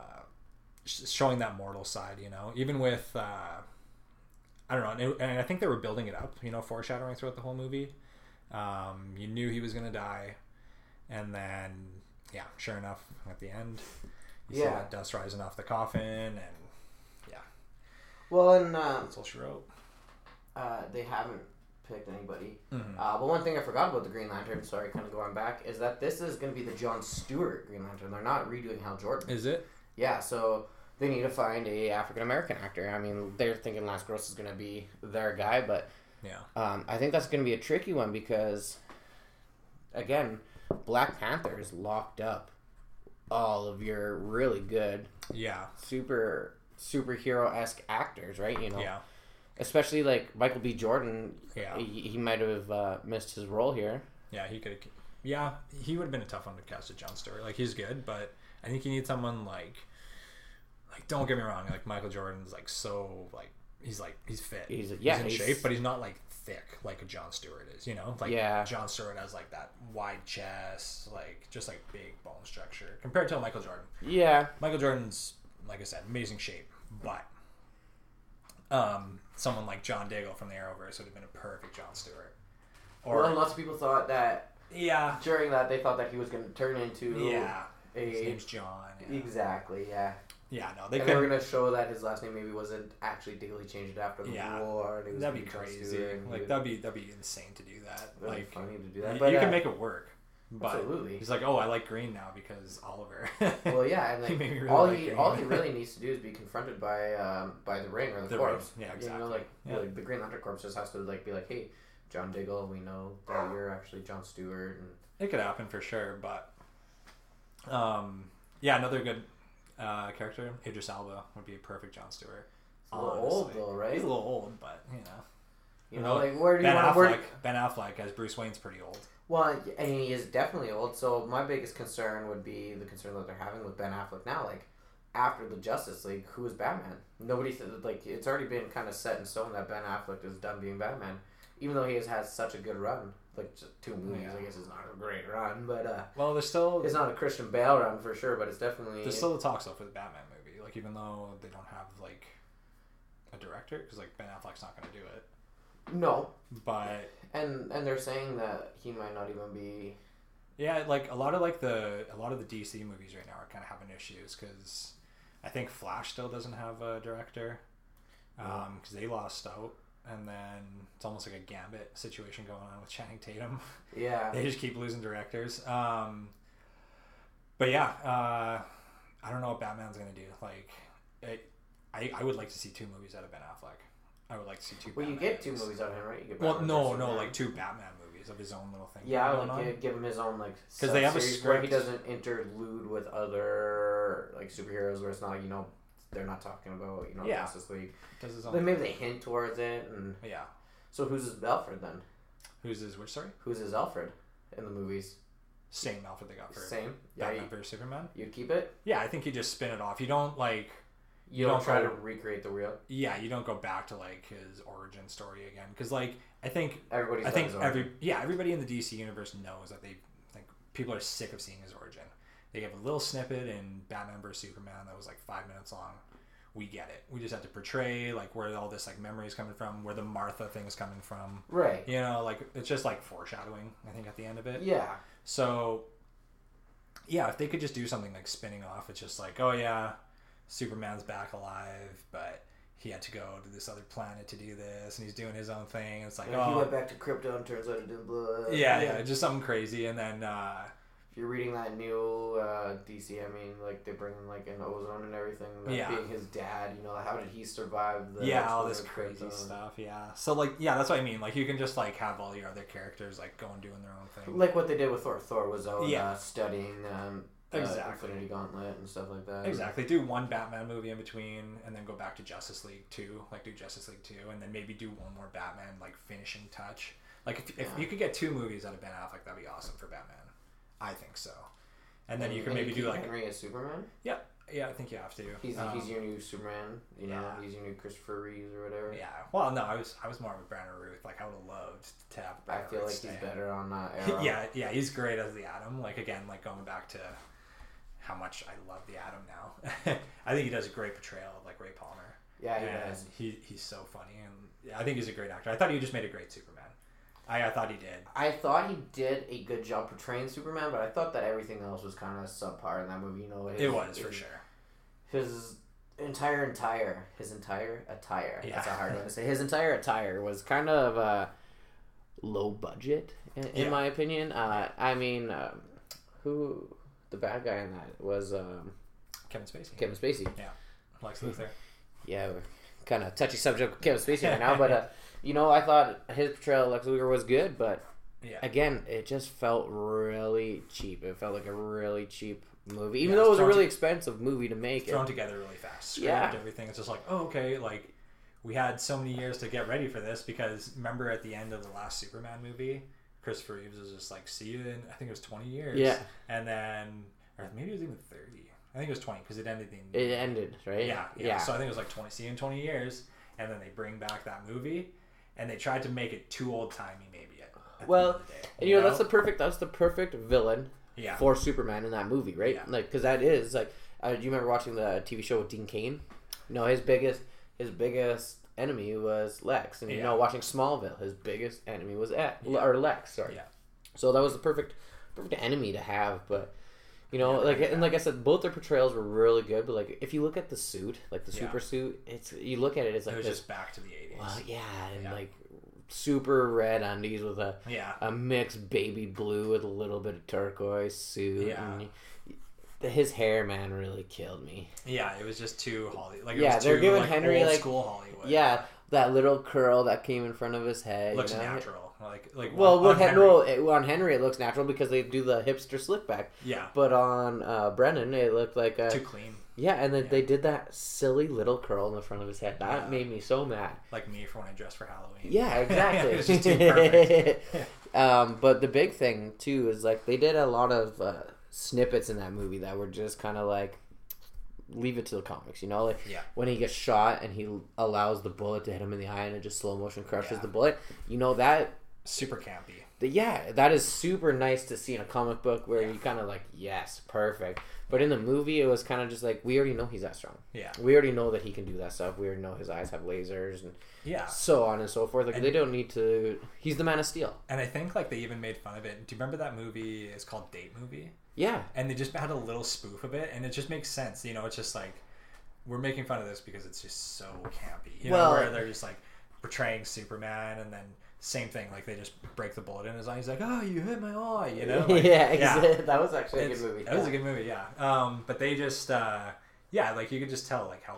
showing that mortal side, you know, even with uh, I don't know, and, it, and I think they were building it up, you know, foreshadowing throughout the whole movie. Um, you knew he was gonna die, and then yeah, sure enough, at the end, you yeah. saw that dust rising off the coffin, and yeah, well, and uh, that's all she wrote. Uh, they haven't. Picked anybody. Mm-hmm. Uh, but one thing I forgot about the Green Lantern, sorry, kind of going back, is that this is going to be the John Stewart Green Lantern. They're not redoing Hal Jordan. Is it? Yeah, so they need to find a African-American actor. I mean, they're thinking Lance Gross is going to be their guy, but yeah, um, I think that's going to be a tricky one because, again, Black Panther is locked up all of your really good yeah, super superhero-esque actors, right? You know? Yeah. Especially, like, Michael B. Jordan, yeah. he, he might have uh, missed his role here. Yeah, he could have... Yeah, he would have been a tough one to cast at John Stewart. Like, he's good, but I think you need someone, like... Like, don't get me wrong. Like, Michael Jordan's, like, so, like... He's, like, he's fit. He's, yeah, he's in he's, shape, but he's not, like, thick like a John Stewart is, you know? Like, yeah. John Stewart has, like, that wide chest, like, just, like, big bone structure. Compared to Michael Jordan. Yeah. Michael Jordan's, like I said, amazing shape, but... Um... Someone like John Daigle from the Arrowverse would have been a perfect John Stewart. Or, well, and lots of people thought that... Yeah. During that, they thought that he was going to turn into... Yeah. A, his name's John. Yeah. Exactly, yeah. Yeah, no, they could... And they were going to show that his last name maybe wasn't actually Daigle. He changed it after the yeah. war. And it was that'd be crazy. Like, that'd be, that'd be insane to do that. That'd like, be funny to do that. You, but, you uh, can make it work. But absolutely. He's like, oh, I like green now because Oliver. Well, yeah, and like, he really all like he green. all he really needs to do is be confronted by um, by the ring or the, the corpse. Ring. Yeah, exactly. You know, like, yeah. like the Green Lantern corpse just has to like be like, hey, John Daigle, we know that you're actually John Stewart. And... It could happen for sure, but um, yeah, another good uh, character, Idris Elba would be a perfect John Stewart. He's a little honestly. old though, right? He's a little old, but you know. You know, like where do Ben you want to work? Ben Affleck as Bruce Wayne's pretty old. Well, and he is definitely old. So my biggest concern would be the concern that they're having with Ben Affleck now. Like after the Justice League, who is Batman? Nobody said, like it's already been kind of set in stone that Ben Affleck is done being Batman, even though he has had such a good run. Like just two movies, yeah. I guess it's not a great run, but uh, well, there's still it's not a Christian Bale run for sure, but it's definitely there's still the talk though for the Batman movie. Like even though they don't have like a director, because like Ben Affleck's not going to do it. No, but and and they're saying that he might not even be. Yeah, like a lot of like the a lot of the D C movies right now are kind of having issues because I think Flash still doesn't have a director because um, they lost out, and then it's almost like a Gambit situation going on with Channing Tatum. Yeah, they just keep losing directors. Um, but yeah, uh, I don't know what Batman's gonna do. Like, it, I I would like to see two movies out of Ben Affleck. I would like to see two. Well, Batman you get two movies, movies out of him, right? You get well, no, no, like two Batman movies of his own little thing. Yeah, I like give, give him his own like because they have a script where he doesn't interlude with other like superheroes, where it's not you know they're not talking about you know yeah. Justice League. Does his own then maybe they hint towards it and yeah. So who's his Alfred then? Who's his which sorry? Who's his Alfred in the movies? Same Alfred they got for same yeah, Batman versus. Superman. You keep it? Yeah, I think you just spin it off. You don't like. You, you don't, don't try go, to recreate the wheel. Yeah, you don't go back to like his origin story again because, like, I think everybody's I think every yeah everybody in the D C universe knows that they think people are sick of seeing his origin. They have a little snippet in Batman versus. Superman that was like five minutes long. We get it. We just have to portray like where all this like memory is coming from, where the Martha thing is coming from. Right. You know, like it's just like foreshadowing. I think at the end of it. Yeah. So, yeah, if they could just do something like spinning off, it's just like, oh yeah. Superman's back alive, but he had to go to this other planet to do this, and he's doing his own thing. It's like, and oh, he went back to Krypton. And turns out it didn't blow up. Yeah, yeah, yeah, just something crazy. And then uh, if you're reading that new uh, D C, I mean, like they bring like an ozone and everything. Like, yeah, being his dad, you know, how did he survive? The yeah, all this crazy Krypton? Stuff. Yeah, so like, yeah, that's what I mean. Like, you can just like have all your other characters like go and doing their own thing, like what they did with Thor. Thor was out yeah. uh, studying. Um, Uh, exactly. Infinity Gauntlet and stuff like that. Exactly. Do one Batman movie in between and then go back to Justice League two. Like do Justice League two and then maybe do one more Batman like finishing touch. Like if, yeah. if you could get two movies out of Ben Affleck, that'd be awesome for Batman. I think so. And then and, you could maybe you do like Henry as Superman? Yeah. Yeah, I think you have to. He's um, he's your new Superman, you know, yeah. he's your new Christopher Reeves or whatever. Yeah. Well, no, I was I was more of a Brandon Routh. Like I would have loved to have Brandon I feel Routh like stand. He's better on uh, Arrow. yeah, yeah, he's great as the Atom. Like again, like going back to how much I love the Atom now. I think he does a great portrayal of like Ray Palmer. Yeah, he and does. He he's so funny, and I think he's a great actor. I thought he just made a great Superman. I, I thought he did. I thought he did a good job portraying Superman, but I thought that everything else was kind of subpar in that movie. You know, his, it was his, for sure. His entire entire his entire attire. Yeah. That's a hard one to say. His entire attire was kind of uh, low budget, in, in yeah. my opinion. Uh, I mean, um, who. The bad guy in that was um, Kevin Spacey. Kevin Spacey. Yeah. Lex Luthor. Yeah, we're kind of touchy subject with Kevin Spacey right now, but uh, you know, I thought his portrayal of Lex Luthor was good, but yeah. again, it just felt really cheap. It felt like a really cheap movie, even yeah, though it was a really to, expensive movie to make. Thrown it. together really fast. Scrapped yeah. everything. It's just like, oh, okay, like we had so many years to get ready for this because remember at the end of the last Superman movie. Christopher Reeves was just like, see you in, I think it was twenty years. Yeah. And then, or maybe it was even thirty. I think it was twenty because it ended the... It ended, right? Yeah, yeah. Yeah. So I think it was like twenty, see you in twenty years. And then they bring back that movie and they tried to make it too old-timey maybe. At, at well, the day, you, you know, know, that's the perfect, that's the perfect villain yeah. for Superman in that movie, right? Yeah. Like, because that is, like, uh, do you remember watching the T V show with Dean Cain? No, his biggest, his biggest... enemy was Lex, and you yeah. know, watching Smallville, his biggest enemy was at, yeah. or Lex. Sorry, yeah. So that was the perfect, perfect enemy to have. But you know, yeah, like yeah. and like I said, both their portrayals were really good. But like, if you look at the suit, like the yeah. super suit, it's you look at it, it's like it was this, just back to the eighties. Well, yeah, and yeah. like super red undies with a yeah. a mixed baby blue with a little bit of turquoise suit. Yeah. And, his hair, man, really killed me. Yeah, it was just too Hollywood. Like, yeah, they're giving like, Henry old like school Hollywood. Yeah, that little curl that came in front of his head. Looks you know? natural. Like, like well, on, on Henry. No, it, on Henry it looks natural because they do the hipster slick back. Yeah. But on uh, Brennan, it looked like a... Too clean. Yeah, and then yeah. they did that silly little curl in the front of his head. That yeah. made me so mad. Like me for when I dress for Halloween. Yeah, exactly. It was just too perfect. yeah. um, but the big thing, too, is like they did a lot of uh, snippets in that movie that were just kind of like, leave it to the comics, you know? Like yeah. when he gets shot and he allows the bullet to hit him in the eye and it just slow motion crushes yeah. the bullet. You know, that... Super campy. The, yeah, that is super nice to see in a comic book where yeah. you kind of like, yes, perfect. But in the movie, it was kind of just like, we already know he's that strong. Yeah. We already know that he can do that stuff. We already know his eyes have lasers and yeah. so on and so forth. Like, and they don't need to... He's the Man of Steel. And I think, like, they even made fun of it. Do you remember that movie? It's called Date Movie. Yeah. And they just had a little spoof of it, and it just makes sense. You know, it's just like, we're making fun of this because it's just so campy. You well, know, where they're just, like, portraying Superman, and then... Same thing, like they just break the bullet in his eye. He's like, "Oh, you hit my eye," you know. Like, yeah, exactly. yeah, that was actually a it's, good movie. That yeah. was a good movie, yeah. Um, but they just, uh, yeah, like you could just tell, like how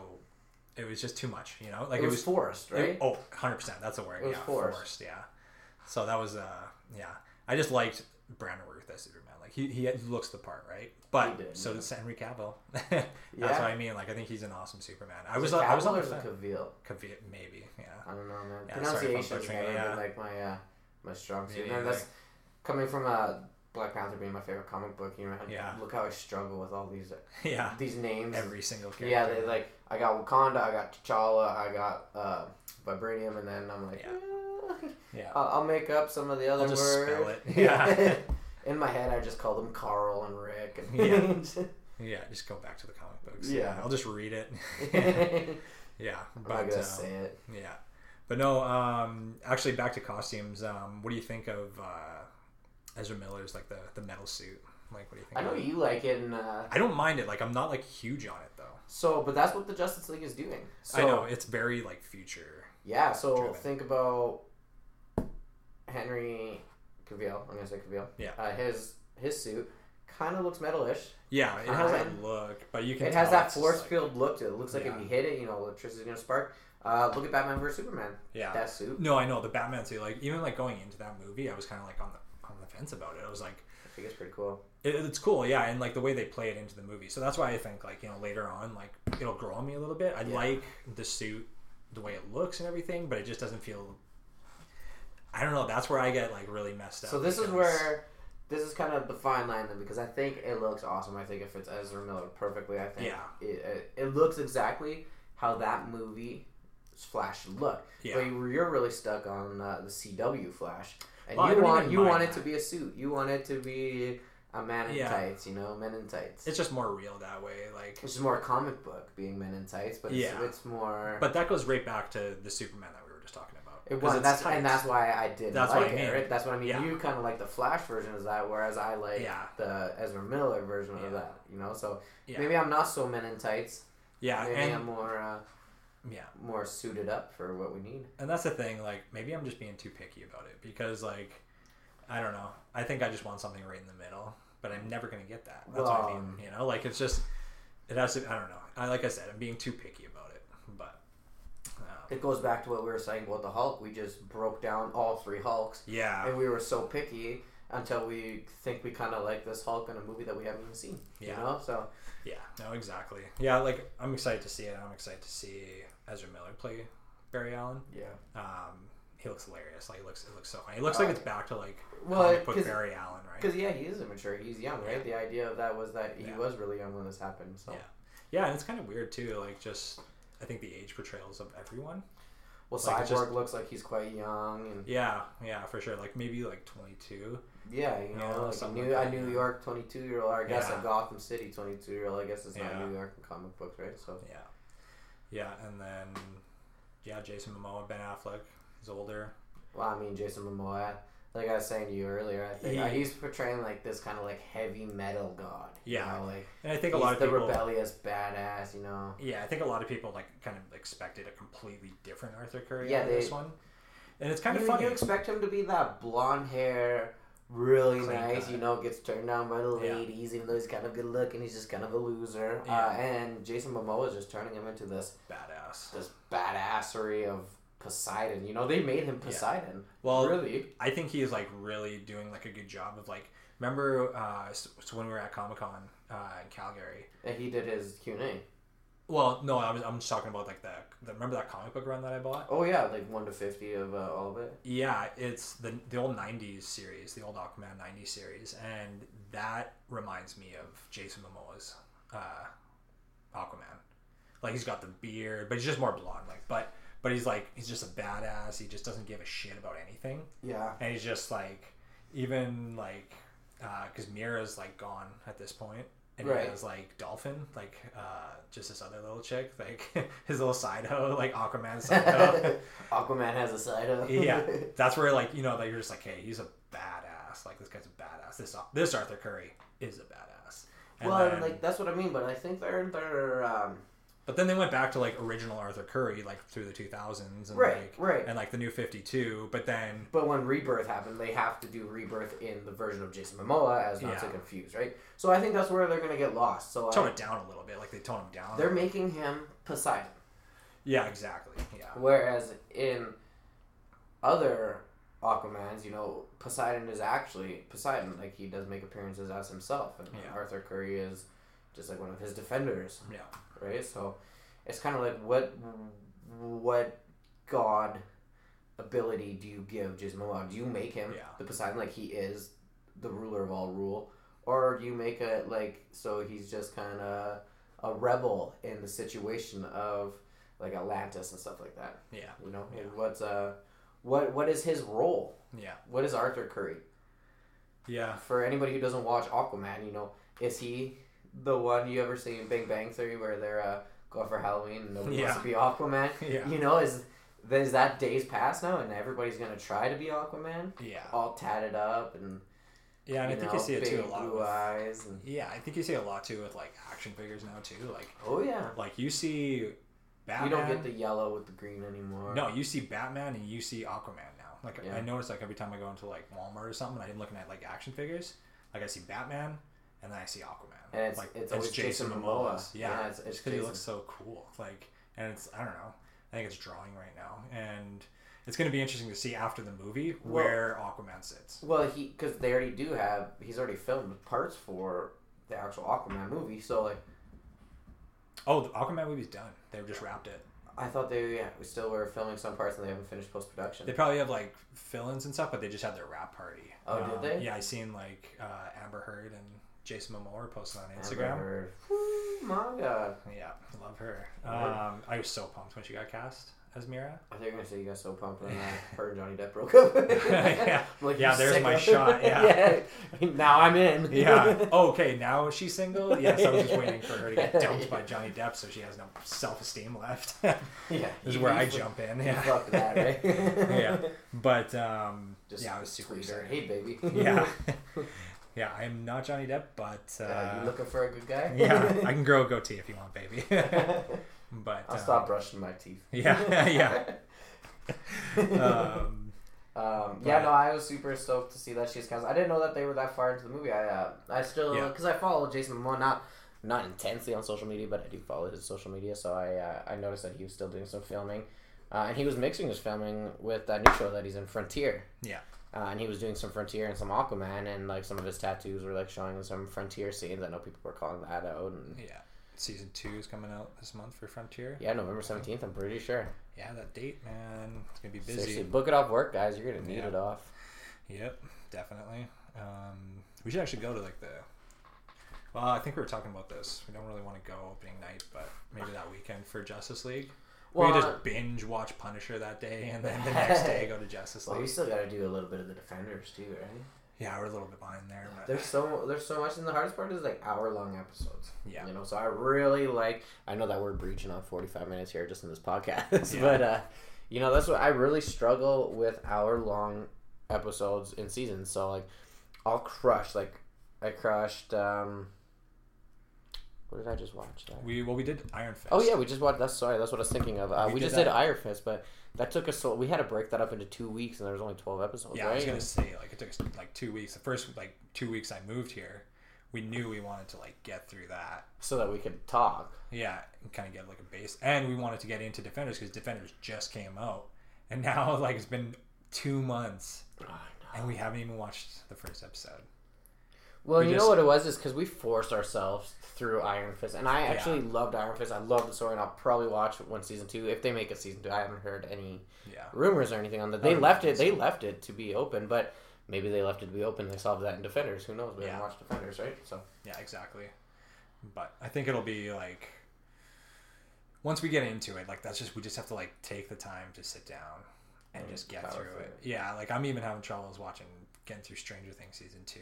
it was just too much, you know. Like it, it was, was forced, right? It, oh, one hundred percent. That's a word. It was yeah, forced. forced, yeah. So that was, uh, yeah. I just liked Brandon Ruth as Superman. Like he he looks the part, right? But did, so yeah. does Henry Cavill. That's yeah. what I mean. Like I think he's an awesome Superman. I was, was I was on the Cavill. Cavill, maybe. Yeah. I don't know, man. Yeah, pronunciation's never yeah. been like my uh, my strong suit. Yeah, that's like, coming from uh, Black Panther being my favorite comic book. You know, yeah. look how I struggle with all these uh, yeah. these names. Every single character. Yeah, they like I got Wakanda, I got T'Challa, I got uh, Vibranium, and then I'm like, yeah, yeah. I'll, I'll make up some of the other I'll just words. Spell it. Yeah. In my head, I just call them Carl and Rick. And yeah. yeah, just go back to the comic books. Yeah, I'll just read it. yeah, I'm but, not gonna um, say it. Yeah. But no, um, actually, back to costumes. Um, what do you think of uh, Ezra Miller's like the, the metal suit? Like, what do you think? I know of? You like it. And, uh... I don't mind it. Like, I'm not like huge on it though. So, but that's what the Justice League is doing. So, I know it's very like future. Yeah. So driven. Think about Henry Cavill. I'm gonna say Cavill. Yeah. Uh, his his suit kind of looks metal-ish. Yeah, it has that um, look, but you can. It tell has that force field like... look to it. It looks like yeah. if you hit it, you know, electricity's gonna spark. Uh, look at Batman versus. Superman. Yeah, that suit. No, I know the Batman suit. Like even like going into that movie, I was kind of like on the on the fence about it. I was like, I think it's pretty cool. It, it's cool, yeah, and like the way they play it into the movie. So that's why I think like you know later on like it'll grow on me a little bit. I yeah. like the suit, the way it looks and everything, but it just doesn't feel. I don't know. That's where I get like really messed up. So this because... is where this is kind of the fine line then, because I think it looks awesome. I think it fits Ezra Miller perfectly. I think yeah. it, it it looks exactly how that movie. Flash look, yeah. but you, you're really stuck on uh, the C W Flash, and well, you want you want it that. to be a suit. You want it to be a man in yeah. tights, you know, men in tights. It's just more real that way, like it's just more comic book being men in tights, but yeah. it's, it's more. But that goes right back to the Superman that we were just talking about. It was that's tights. And that's why I didn't that's like what I mean. it. Right? That's what I mean. Yeah. You kind of like the Flash version of that, whereas I like yeah. the Ezra Miller version yeah. of that. You know, so yeah. maybe I'm not so men in tights. Yeah, maybe and... I'm more. Uh, yeah more suited up for what we need, and that's the thing, like maybe I'm just being too picky about it because like I don't know, I think I just want something right in the middle, but I'm never going to get that. That's well, what I mean, you know, like it's just it has to, I don't know, I like I said, I'm being too picky about it, but um, it goes back to what we were saying about the Hulk. We just broke down all three Hulks, yeah, and we were so picky until we think we kind of like this Hulk in a movie that we haven't even seen, yeah. you know, so yeah, no, exactly, yeah, like I'm excited to see it. I'm excited to see Ezra Miller play Barry Allen. Yeah. Um, he looks hilarious. Like he looks, it looks so funny. It looks oh, like it's back to like well, put Barry Allen, right? Because yeah, he is immature. He's young, right? Yeah. The idea of that was that he yeah. was really young when this happened. So yeah, yeah, and it's kind of weird too. Like just, I think the age portrayals of everyone. Well, like, Cyborg just, looks like he's quite young. And... Yeah, yeah, for sure. Like maybe like twenty-two. Yeah, you know, like a New, like a New York twenty-two-year-old. I guess yeah. a Gotham City twenty-two-year-old. I guess it's not yeah. New York in comic books, right? So yeah. Yeah, and then, yeah, Jason Momoa, Ben Affleck, he's older. Well, I mean, Jason Momoa, like I was saying to you earlier, I think he, uh, he's portraying, like, this kind of, like, heavy metal god. Yeah. You know? Like, and I think a lot of people... He's the rebellious badass, you know? Yeah, I think a lot of people, like, kind of expected a completely different Arthur Curry yeah, in this one. And it's kind you, of funny. You expect him to be that blonde hair... Really nice, guy. You know, gets turned down by the ladies, yeah. even though he's kind of good looking, he's just kind of a loser. Yeah. Uh, and Jason Momoa is just turning him into this badass, this badassery of Poseidon. You know, they made him Poseidon. Yeah. Well, really, I think he's like really doing like a good job of like. Remember, uh, so when we were at Comic Con uh, in Calgary, and he did his Q and A. Well, no, I was, I'm just talking about like the, the remember that comic book run that I bought? Oh yeah, like one to fifty of uh, all of it. Yeah, it's the the old nineties series, the old Aquaman nineties series, and that reminds me of Jason Momoa's uh, Aquaman. Like he's got the beard, but he's just more blonde. Like, but but he's like he's just a badass. He just doesn't give a shit about anything. Yeah, and he's just like even like. Because uh, Mira's like gone at this point, and right. He has like Dolphin, like uh, just this other little chick, like his little side hoe, like Aquaman's side hoe. Aquaman has a side hoe. Yeah, that's where like you know that like, you're just like, hey, he's a badass. Like this guy's a badass. This this Arthur Curry is a badass. And well, then, like that's what I mean, but I think they're they're. Um... But then they went back to like original Arthur Curry, like through the two thousands, and right, like, right, and like the new Fifty Two. But then, but when Rebirth happened, they have to do Rebirth in the version of Jason Momoa, as not yeah. to confuse, right? So I think that's where they're gonna get lost. So tone I, it down a little bit, like they tone him down. They're making him Poseidon. Yeah, exactly. Yeah. Whereas in other Aquamans, you know, Poseidon is actually Poseidon. Like he does make appearances as himself, and yeah. Arthur Curry is just like one of his defenders. Yeah. Right, so it's kind of like what what god ability do you give Jason Momoa? Do you make him yeah. the Poseidon, like he is the ruler of all rule, or do you make it like so he's just kind of a rebel in the situation of like Atlantis and stuff like that? Yeah, you know yeah. what's uh what what is his role? Yeah, what is Arthur Curry? Yeah, for anybody who doesn't watch Aquaman, you know, is he the one you ever see in Big Bang Theory where they're uh, going for Halloween and nobody yeah. wants to be Aquaman? Yeah. You know, is is that days past now and everybody's going to try to be Aquaman? Yeah. All tatted up and, yeah, and you I know, think you see it big too, a lot blue with, eyes. And... Yeah, I think you see a lot too with like action figures now too. Like, oh, yeah. Like you see Batman. You don't get the yellow with the green anymore. No, you see Batman and you see Aquaman now. Like yeah. I notice like every time I go into like Walmart or something, I'm looking at like action figures. Like I see Batman. And then I see Aquaman. And it's like, it's, it's Jason, Jason Momoa. Momoa. Yeah, yeah, it's because he looks so cool. Like, and it's I don't know. I think it's drawing right now, and it's going to be interesting to see after the movie where well, Aquaman sits. Well, he because they already do have. He's already filmed parts for the actual Aquaman movie. So like, oh, the Aquaman movie's done. They just wrapped it. I thought they yeah, we still were filming some parts and they haven't finished post production. They probably have like fill-ins and stuff, but they just had their wrap party. Oh, um, did they? Yeah, I seen like uh, Amber Heard and Jason Momoa posted on Instagram. Ooh, my God. Yeah, love her. Um, I was so pumped when she got cast as Mira. I think you're going to say you got so pumped when her and Johnny Depp broke up. yeah, like, yeah there's my shot. Yeah. yeah. Now I'm in. yeah. Oh, okay, now she's single? Yes, I was just waiting for her to get dumped yeah. by Johnny Depp so she has no self-esteem left. yeah. This is where I jump in. Yeah. Fuck that, right? yeah. But, um, just yeah, I was super excited. Hey, baby. yeah. Yeah, I'm not Johnny Depp, but... Uh, uh, you looking for a good guy? yeah, I can grow a goatee if you want, baby. but I'll um, stop brushing my teeth. yeah, yeah. um, um, yeah, no, I was super stoked to see that she's cast. I didn't know that they were that far into the movie. I uh, I still... Because yeah. I follow Jason Momoa, not not intensely on social media, but I do follow his social media, so I uh, I noticed that he was still doing some filming. Uh, and he was mixing his filming with that new show that he's in, Frontier. Yeah. Uh, and he was doing some Frontier and some Aquaman, and like some of his tattoos were like showing some Frontier scenes. I know people were calling that out. And... Yeah, season two is coming out this month for Frontier. Yeah, November seventeenth. I'm pretty sure. Yeah, that date, man, it's gonna be busy. Seriously, book it off work, guys. You're gonna need yeah. it off. Yep, definitely. Um, we should actually go to like the. Well, I think we were talking about this. We don't really want to go opening night, but maybe that weekend for Justice League. Well, we could just binge watch Punisher that day and then the next day go to Justice League. Well, we still got to do a little bit of the Defenders too, right? Yeah, we're a little bit behind there. But... There's so there's so much, and the hardest part is like hour long episodes. Yeah, you know. So I really like. I know that we're breaching on forty-five minutes here just in this podcast, yeah. but uh, you know that's what I really struggle with hour long episodes in seasons. So like, I'll crush like I crushed. Um, What did I just watch? That? We well, we did Iron Fist. Oh yeah, we just watched. That's sorry, that's what I was thinking of. Uh, we, we did just that. did Iron Fist, but that took us. So we had to break that up into two weeks, and there was only twelve episodes. Yeah, right? I was gonna say like it took us like two weeks. The first like two weeks I moved here, we knew we wanted to like get through that so that we could talk. Yeah, and kind of get like a base, and we wanted to get into Defenders because Defenders just came out, And now, like, it's been two months, oh, no. and we haven't even watched the first episode. Well, we you just... know what it was is because we forced ourselves through Iron Fist, and I actually yeah. loved Iron Fist. I loved the story, and I'll probably watch it when season two, if they make a season two. I haven't heard any yeah. rumors or anything on that. They left it. They left it to be open, but maybe they left it to be open. They solved that in Defenders. Who knows? We yeah. haven't watched Defenders, right? So yeah, exactly. But I think it'll be like. Once we get into it, like, that's just, we just have to, like, take the time to sit down and mm, just get through it. it. Yeah, like, I'm even having troubles watching, getting through Stranger Things season two.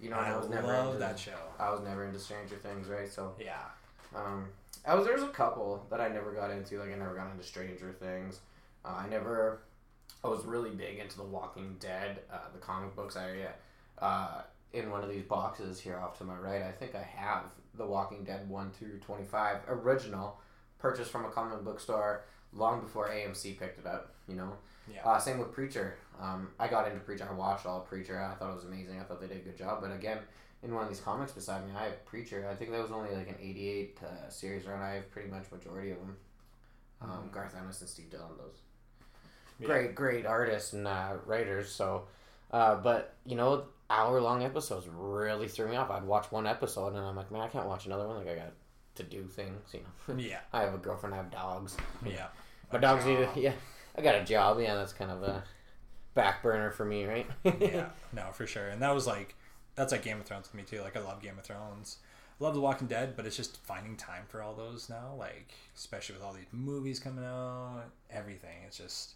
You know, and I was I never love into, that show. I was never into Stranger Things, right? So, yeah. Um, I was, there's a couple that I never got into. Like, I never got into Stranger Things. Uh, I never, I was really big into The Walking Dead, uh, the comic books area. Uh, in one of these boxes here off to my right, I think I have The Walking Dead one through twenty-five original. Purchased from a comic book store long before A M C picked it up, you know? Yeah. Uh, same with Preacher. Um, I got into Preacher. I watched all of Preacher. I thought it was amazing. I thought they did a good job. But again, in one of these comics beside me, I have Preacher. I think that was only like an eighty-eight uh, series run. I have pretty much majority of them. Um, mm-hmm. Garth Ennis and Steve Dillon, those yeah. great, great artists and uh, writers. So, uh, but, you know, hour-long episodes really threw me off. I'd watch one episode, and I'm like, man, I can't watch another one. Like, I got to do things, you know. Yeah. I have a girlfriend, I have dogs. Yeah. My dogs need to, yeah. I got a job, yeah, that's kind of a back burner for me, right? Yeah, no, for sure. And that was like, that's like Game of Thrones for me too. Like, I love Game of Thrones. I love The Walking Dead, but it's just finding time for all those now, like, especially with all these movies coming out, everything. It's just,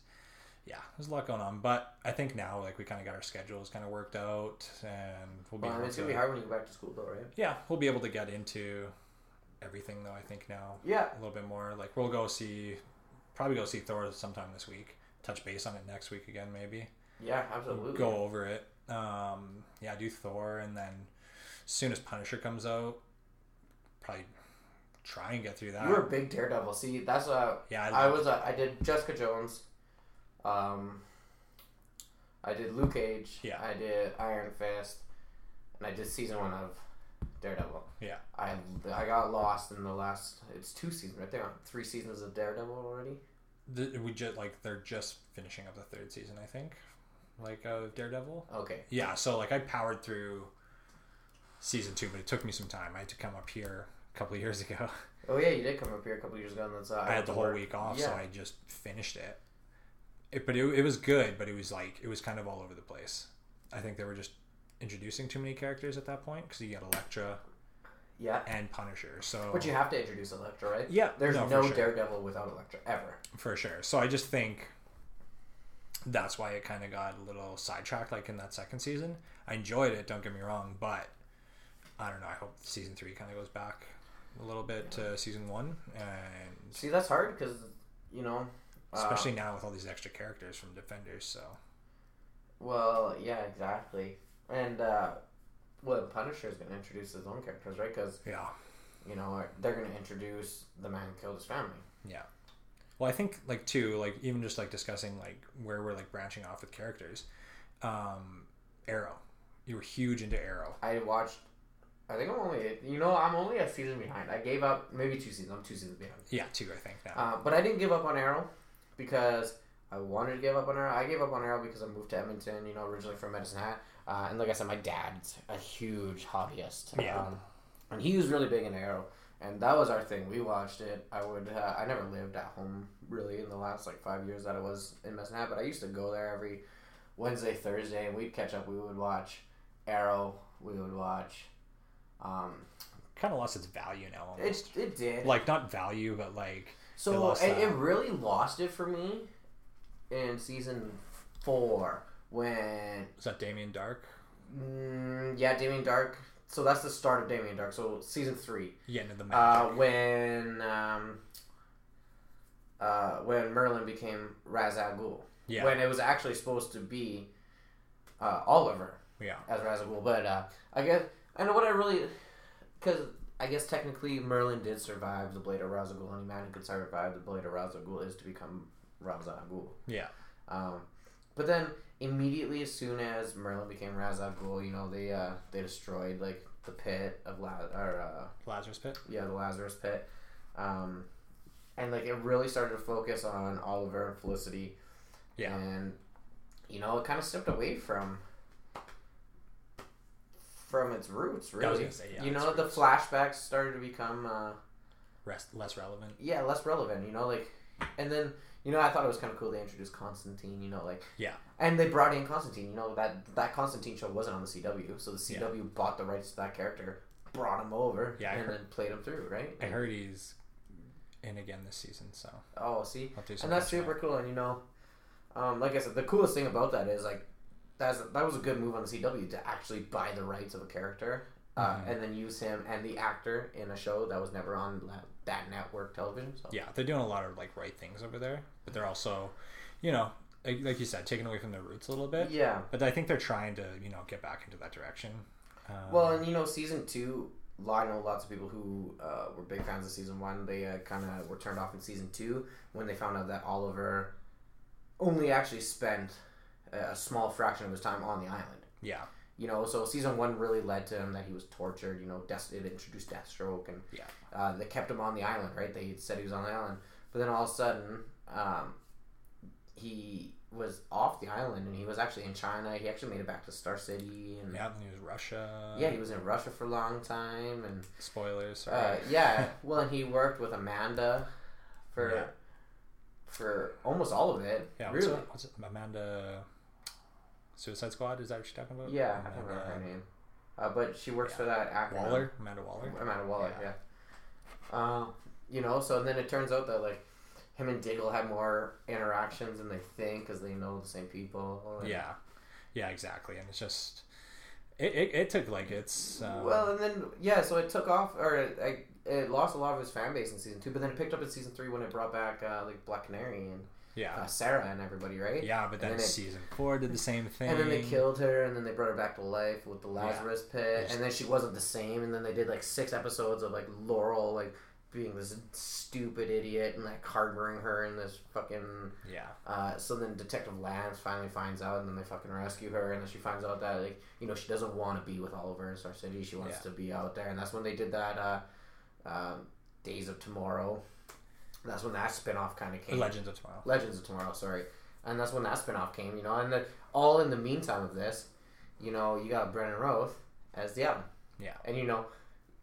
yeah, there's a lot going on. But I think now, like, we kind of got our schedules kind of worked out, and we'll be well, able it's to. It's going to be hard when you go back to school, though, right? Yeah, we'll be able to get into everything though, I think now. Yeah. A little bit more. Like, we'll go see, probably go see Thor sometime this week. Touch base on it next week again, maybe. Yeah, absolutely. Go over it. Um, yeah, do Thor, and then as soon as Punisher comes out, probably try and get through that. You were a big Daredevil. See, that's a yeah. I, I was a, I did Jessica Jones. Um, I did Luke Cage. Yeah. I did Iron Fist, and I did season one of Daredevil. Yeah. I I got lost in the last, it's two seasons right there. Three seasons of Daredevil already. The, we just like they're just finishing up the third season, I think. Like of uh, Daredevil. Okay. Yeah, so like I powered through season two, but it took me some time. I had to come up here a couple of years ago. Oh yeah, you did come up here a couple of years ago on the side. I had the whole week off, yeah. so I just finished it. It but it it was good, but it was like it was kind of all over the place. I think they were just introducing too many characters at that point, because you got Elektra, yeah, and Punisher. So, but you have to introduce Elektra, right? Yeah, there's no, no sure. Daredevil without Elektra ever, for sure. So I just think that's why it kind of got a little sidetracked, like in that second season. I enjoyed it, don't get me wrong, but I don't know. I hope season three kind of goes back a little bit yeah. to season one. And see, that's hard because you know, especially uh, now with all these extra characters from Defenders. So, well, yeah, exactly. And, uh, well, Punisher's going to introduce his own characters, right? Because, yeah. you know, they're going to introduce the man who killed his family. Yeah. Well, I think, like, too, like, even just, like, discussing, like, where we're, like, branching off with characters. Um, Arrow. You were huge into Arrow. I watched, I think I'm only, you know, I'm only a season behind. I gave up, maybe two seasons. I'm two seasons behind. Yeah, two, I think. Yeah. Uh, but I didn't give up on Arrow because I wanted to give up on Arrow. I gave up on Arrow because I moved to Edmonton, you know, originally from Medicine Hat. Uh, and like I said, my dad's a huge hobbyist. Yeah. Um, and he was really big in Arrow. And that was our thing. We watched it. I would, uh, I never lived at home, really, in the last, like, five years that I was in Medicine Hat. But I used to go there every Wednesday, Thursday, and we'd catch up. We would watch Arrow. We would watch... Um, kind of lost its value now, almost. It, it did. Like, not value, but, like... So, it, lost it, it really lost it for me in season four. When is that Damien Dark? Mm, yeah, Damien Dark. So that's the start of Damien Dark. So season three. Yeah, no, the magic. Uh, when um, uh, when Merlin became Ra's al Ghul. Yeah. When it was actually supposed to be uh, Oliver. Yeah. As Ra's al Ghul, but uh, I guess I know what I really because I guess technically Merlin did survive the Blade of Ra's al Ghul. Any man who could survive the Blade of Ra's al Ghul is to become Ra's al Ghul. Yeah. Um, but then. Immediately, as soon as Merlin became Ra's al Ghul, you know they uh, they destroyed like the pit of La- or, uh, Lazarus Pit. Yeah, the Lazarus Pit, um, and like it really started to focus on Oliver and Felicity, Yeah. And, you know, it kind of stepped away from from its roots, really. I was gonna say, yeah, you know, the roots. Flashbacks started to become... Uh, Rest, less relevant. Yeah, less relevant, you know, like... And then, you know, I thought it was kind of cool they introduced Constantine, you know, like... Yeah. And they brought in Constantine, you know, that, that Constantine show wasn't on the C W, so the C W yeah. bought the rights to that character, brought him over, yeah, and heard, then played him through, right? I heard he's in again this season, so... Oh, see? And that's super cool, and, you know... Um, like I said, the coolest thing about that is, like, that's, that was a good move on the C W to actually buy the rights of a character uh, mm-hmm. and then use him and the actor in a show that was never on that, that network television. So. Yeah, they're doing a lot of, like, right things over there, but they're also, you know, like, like you said, taking away from their roots a little bit. Yeah. But I think they're trying to, you know, get back into that direction. Um, well, and, you know, season two, I know lots of people who uh, were big fans of season one, they uh, kind of were turned off in season two when they found out that Oliver only actually spent a small fraction of his time on the island. Yeah. You know, so season one really led to him that he was tortured, you know, Death, it introduced Deathstroke, and yeah. uh, they kept him on the island, right? They said he was on the island. But then all of a sudden, um, he was off the island, and he was actually in China. He actually made it back to Star City. And, yeah, and he was in Russia. Yeah, he was in Russia for a long time. And spoilers, sorry. Uh, yeah, well, and he worked with Amanda for... Yeah. For almost all of it. Yeah, really. What's, what's it? Amanda Suicide Squad? Is that what you're talking about? Yeah, Amanda, I don't remember her name. Uh, but she works yeah. for that actor. Waller? Amanda Waller? Amanda Waller, yeah. yeah. Uh, you know, so then it turns out that, like, him and Diggle had more interactions than they think because they know the same people. And... Yeah. Yeah, exactly. And it's just... It, it, it took, like, it's... Um... Well, and then, yeah, so it took off, or... It, I, It lost a lot of his fan base in season two, but then it picked up in season three when it brought back uh, like Black Canary and yeah. uh, Sarah and everybody, right? Yeah, but then, then it, season four did the same thing. And then they killed her, and then they brought her back to life with the Lazarus yeah. pit, just, and then she wasn't the same, and then they did like six episodes of like Laurel like being this stupid idiot and like harboring her in this fucking... Yeah. Uh, so then Detective Lance finally finds out, and then they fucking rescue her, and then she finds out that, like, you know, she doesn't want to be with Oliver in Star City. She wants yeah. to be out there, and that's when they did that... Uh, Um, Days of Tomorrow. That's when that spinoff kind of came. Legends of Tomorrow. Legends of Tomorrow, sorry. And that's when that spinoff came, you know. And then all in the meantime of this, you know, you got Brendan Routh as the Atom. Yeah. And, you know,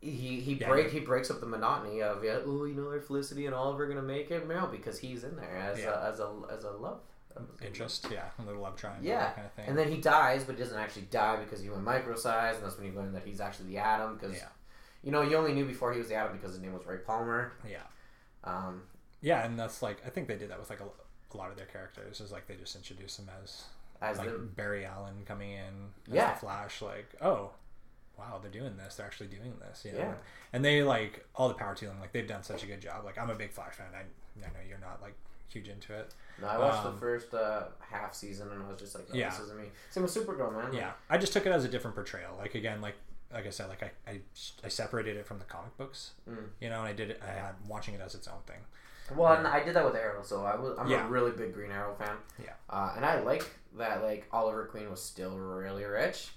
he he yeah, break yeah. he breaks up the monotony of, yeah, oh, you know, they're Felicity and Oliver going to make it? No, because he's in there as, yeah. a, as, a, as a love. Interest, yeah. A little love triangle, yeah. that kind of thing. And then he dies, but he doesn't actually die because he went micro-sized, and that's when you learn that he's actually the Atom because... Yeah. You know, you only knew before he was the Atom because his name was Ray Palmer. Yeah. Um, yeah, and that's like, I think they did that with like a, a lot of their characters. Is like they just introduced him as, as like the, Barry Allen coming in as yeah. the Flash. Like, oh, wow, they're doing this. They're actually doing this. You know? Yeah. And they like, all the power to them. Like, they've done such a good job. Like, I'm a big Flash fan. I, I know you're not like huge into it. No, I watched um, the first uh, half season and I was just like, oh, yeah. this isn't me. Same with Supergirl, man. Yeah. I just took it as a different portrayal. Like, again, like, Like I said, like I, I, I separated it from the comic books, mm. you know, and I did it. I had watching it as its own thing. Well, um, and I did that with Arrow, so I was, I'm yeah. a really big Green Arrow fan. Yeah, uh, and I like that. Like Oliver Queen was still really rich,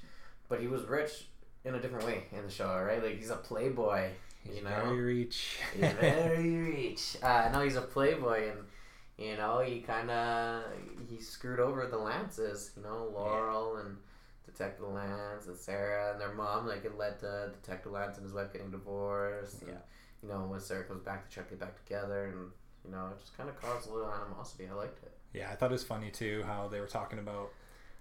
but he was rich in a different way in the show, right? Like he's a playboy, you he's know. Very rich. He's very rich. Uh, no, he's a playboy, and you know he kind of he screwed over the Lances, you know, Laurel yeah. and. Detective Lance and Sarah and their mom, like it led to Detective Lance and his wife getting divorced. And, yeah. You know, when Sarah comes back, they try to get back together, and you know, it just kind of caused a little animosity. I liked it. Yeah, I thought it was funny too how they were talking about.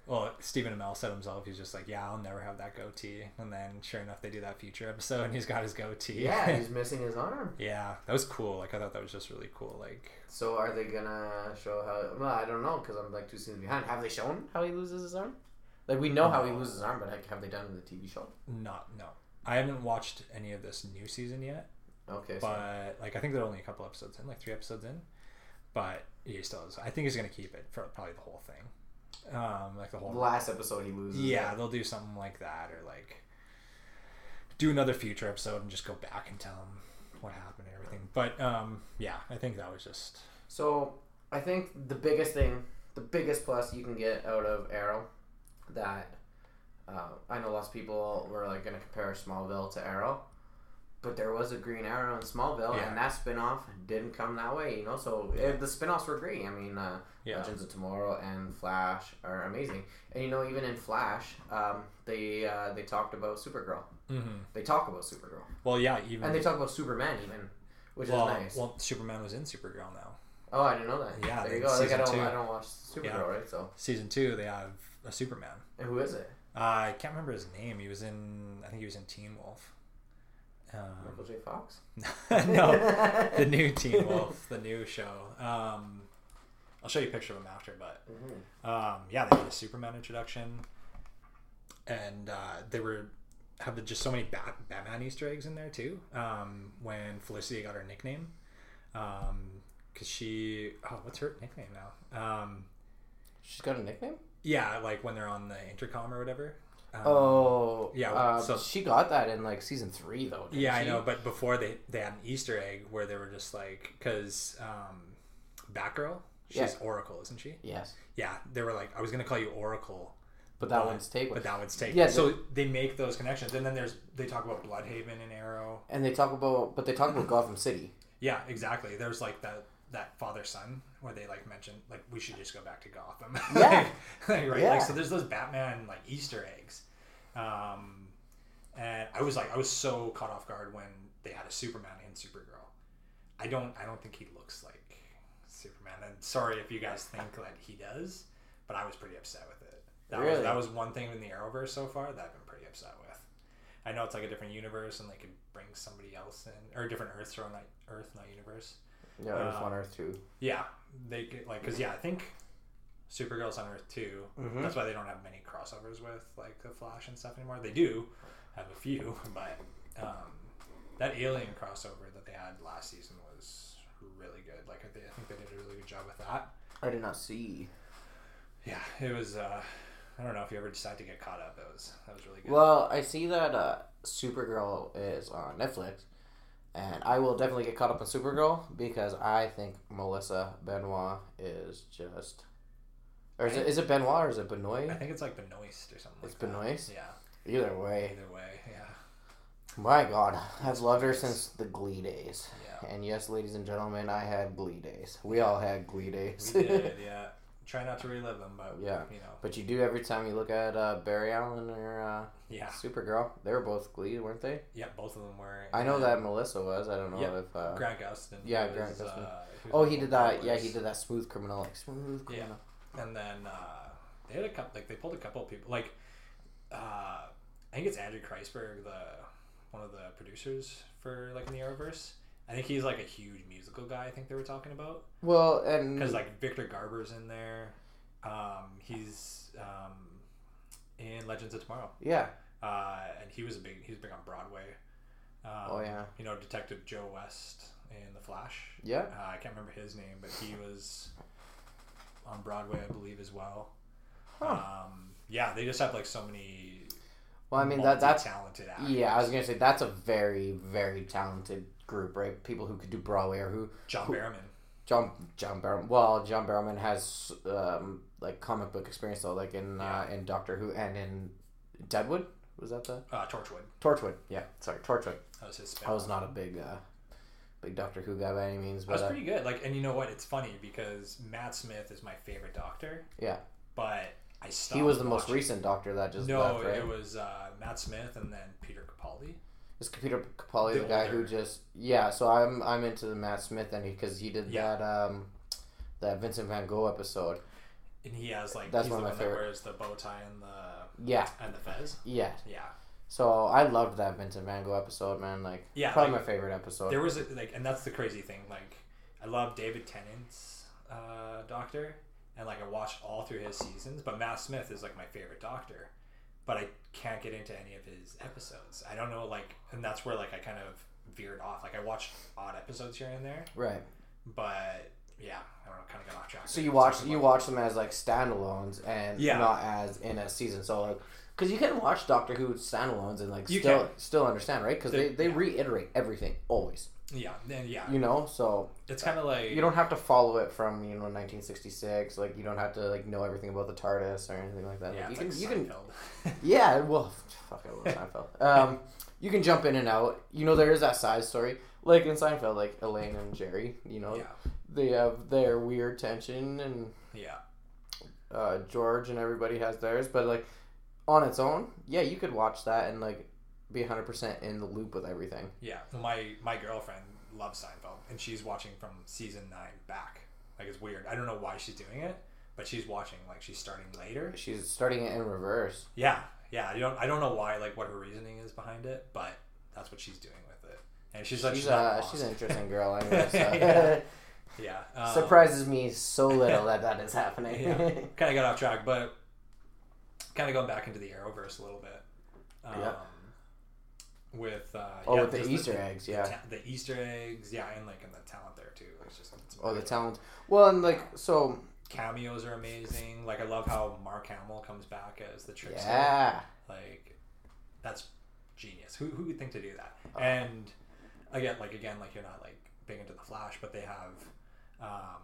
Well, Stephen Amell said himself, he's just like, yeah, I'll never have that goatee. And then, sure enough, they do that future episode, and he's got his goatee. Yeah, he's missing his arm. Yeah, that was cool. Like, I thought that was just really cool. Like, so are they gonna show how? Well, I don't know because I'm like two seasons behind. Have they shown how he loses his arm? Like, we know no. how he loses his arm, but have they done it in the T V show? Not, no. I haven't watched any of this new season yet. Okay. But, so. like, I think they're only a couple episodes in, like three episodes in. But he still is. I think he's going to keep it for probably the whole thing. Um, like, the whole... The last episode he loses. Yeah, it. They'll do something like that, or, like, do another future episode and just go back and tell him what happened and everything. But, um, yeah, I think that was just... So, I think the biggest thing, the biggest plus you can get out of Arrow... That uh, I know lots of people were like going to compare Smallville to Arrow, But there was a Green Arrow in Smallville, yeah. and that spinoff didn't come that way, you know. So yeah. it, the spinoffs were great. I mean, uh, yeah. Legends of Tomorrow and Flash are amazing. And you know, even in Flash, um, they uh, they talked about Supergirl. Mm-hmm. They talk about Supergirl. Well, yeah, even and they talk about Superman even, which well, is nice. Well, Superman was in Supergirl now. Oh, I didn't know that. Yeah, there you go. Like, I don't, two, I don't watch Supergirl, yeah. right? So season two, they have a Superman. And who is it? Uh, I can't remember his name. He was in, I think he was in Teen Wolf. Um, Michael J. Fox? No, the new Teen Wolf, the new show. Um, I'll show you a picture of him after, but mm-hmm. um, yeah, they did a Superman introduction, and uh, they were have just so many Bat- Batman Easter eggs in there too. Um, when Felicity got her nickname, because um, she oh, what's her nickname now? Um, She's got a nickname? Yeah, like when they're on the intercom or whatever. Um, oh yeah, uh, so she got that in like season three though. Yeah, she? I know, but before they they had an Easter egg where they were just like, because um, Batgirl, she's yeah. Oracle, isn't she? Yes. Yeah, they were like, I was gonna call you Oracle, but that but, one's taken. But that one's taken. Yeah. So they, they make those connections, and then there's they talk about Bloodhaven and Arrow, and they talk about but they talk about Gotham City. Yeah, exactly. There's like that. That father son, where they like mention like we should just go back to Gotham, yeah, like, like, right. Yeah. Like, so there's those Batman like Easter eggs, um, and I was like I was so caught off guard when they had a Superman and Supergirl. I don't I don't think he looks like Superman, and sorry if you guys think that he does, but I was pretty upset with it. That really? was that was one thing in the Arrowverse so far that I've been pretty upset with. I know it's like a different universe and they could bring somebody else in, or different Earths, or not Earth, not universe. Yeah, Earth um, on Earth two. Yeah, they could, like because yeah, I think Supergirl's on Earth two. Mm-hmm. That's why they don't have many crossovers with like the Flash and stuff anymore. They do have a few, but um, that Alien crossover that they had last season was really good. Like they, I think they did a really good job with that. I did not see. Yeah, it was. Uh, I don't know if you ever decide to get caught up. That was that was really good. Well, I see that uh, Supergirl is on Netflix. And I will definitely get caught up on Supergirl because I think Melissa Benoist is just... Or is it, is it Benoist or is it Benoist? I think it's like Benoist or something. It's like Benoist? That. Yeah. Either way. Either way, yeah. My God. I've loved her since the Glee days. Yeah. And yes, ladies and gentlemen, I had Glee days. We all had Glee days. We did, yeah. Try not to relive them, but yeah. you know. But you do every time you look at uh, Barry Allen or uh, yeah. Supergirl. They were both Glee, weren't they? Yeah, both of them were. I know that Melissa was. I don't know yeah. if uh, Grant Gustin. Yeah, was, Grant Gustin. Uh, oh, he did that. Yeah, he did that Smooth Criminal. Like Smooth Criminal. Yeah. And then uh, they had a couple. Like they pulled a couple of people. Like uh, I think it's Andrew Kreisberg, the one of the producers for like in the Arrowverse. I think he's like a huge musical guy. I think they were talking about. Well, and because like Victor Garber's in there, um, he's um, in Legends of Tomorrow. Yeah, uh, and he was a big. He was big on Broadway. Um, oh yeah. You know, Detective Joe West in The Flash. Yeah. Uh, I can't remember his name, but he was on Broadway, I believe, as well. Huh. Um, yeah, they just have like so many. Well, I mean that that's talented actors. Yeah, I was gonna say that's a very very talented group, right? People who could do Broadway or who John Barrowman. John John Barrowman. Well, John Barrowman has um, like comic book experience though, like in yeah. uh, in Doctor Who and in Deadwood. Was that the uh, Torchwood? Torchwood. Yeah, sorry, Torchwood. That was his spin. I was not a big uh, big Doctor Who guy by any means. But, that was pretty uh, good. Like, and you know what? It's funny because Matt Smith is my favorite Doctor. Yeah, but I stopped. He was the watching. most recent Doctor that just no, left, right? It was uh, Matt Smith and then Peter Capaldi. Is Peter Capaldi the, the guy older. who just yeah? So I'm I'm into the Matt Smith and because he, he did yeah. that um that Vincent Van Gogh episode, and he has like that's he's one of my favorite. That wears the bow tie and the yeah and the fez yeah yeah. So I loved that Vincent Van Gogh episode, man. Like yeah, probably like, my favorite episode. There was a, like, and that's the crazy thing. Like I love David Tennant's uh, Doctor, and like I watched all through his seasons, but Matt Smith is like my favorite Doctor. But I can't get into any of his episodes. I don't know, like, and that's where, like, I kind of veered off. Like, I watched odd episodes here and there. Right. But, yeah, I don't know, kind of got off track. So you watch, you watch them as, like, standalones and yeah. not as in a season. So, like, because you can watch Doctor Who standalones and, like, you still can. still understand, right? Because they, they yeah. reiterate everything, always. Yeah, and yeah. You know, so... It's kind of like... You don't have to follow it from, you know, nineteen sixty-six. Like, you don't have to, like, know everything about the TARDIS or anything like that. Yeah, like, you, like can, you can. Yeah, well, fuck, I love Seinfeld. Um, you can jump in and out. You know, there is that side story. Like in Seinfeld, like Elaine and Jerry, you know, yeah. they have their weird tension, and yeah, uh, George and everybody has theirs. But like on its own, yeah, you could watch that and like be one hundred percent in the loop with everything. Yeah, my my girlfriend loves Seinfeld, and she's watching from season nine back. Like, it's weird. I don't know why she's doing it, but she's watching. Like, she's starting later. She's starting it in reverse. Yeah, yeah. I don't I don't know why. Like, what her reasoning is behind it, but that's what she's doing with it. And she's like, she's, she's, uh, she's an interesting girl. I guess. yeah. yeah. Um, Surprises me so little that that is happening. yeah. Kind of got off track, but kind of going back into the Arrowverse a little bit. Um, yeah. With uh, oh, yeah, with the Easter the, eggs, yeah, the, ta- the Easter eggs, yeah, and like in the talent there too. It's just it's oh, the talent. Well, and like so, cameos are amazing. Like I love how Mark Hamill comes back as the trickster. Yeah, like that's genius. Who who would think to do that? Oh. And again, like again, like you're not like big into the Flash, but they have. Um,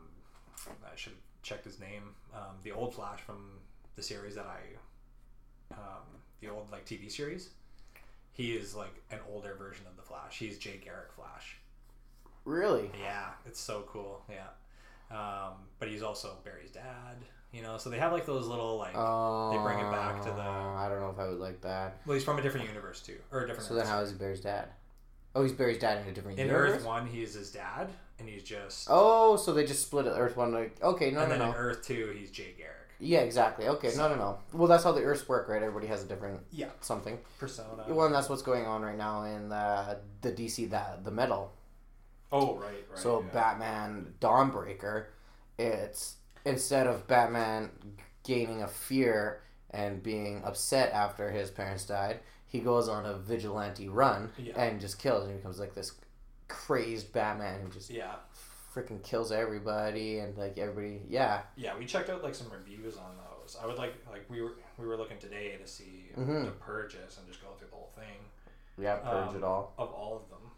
I should have checked his name. Um, the old Flash from the series that I, um, the old like T V series. He is like an older version of the Flash. He's Jay Garrick Flash. Really? Yeah, it's so cool. Yeah, um, but he's also Barry's dad. You know, so they have like those little like oh, they bring it back to the. I don't know if I would like that. Well, he's from a different universe too, or a different. So universe. Then, how is he Barry's dad? Oh, he's Barry's dad in a different in universe. In Earth One, he is his dad, and he's just. Oh, so they just split it. Earth One, like okay, no, and no, no. And then in Earth Two, he's Jay Garrick. Yeah, exactly. Okay, no, no, no. Well, that's how the Earths work, right? Everybody has a different yeah. something. Persona. Well, and that's what's going on right now in the, the D C, the, the Metal. Oh, right, right. So yeah. Batman Dawnbreaker, it's instead of Batman gaining a fear and being upset after his parents died, he goes on a vigilante run yeah. and just kills and becomes like this crazed Batman who just... Yeah. freaking kills everybody and like everybody yeah yeah we checked out like some reviews on those. I would like like we were we were looking today to see mm-hmm. to purchase and just go through the whole thing yeah purge um, it all of all of them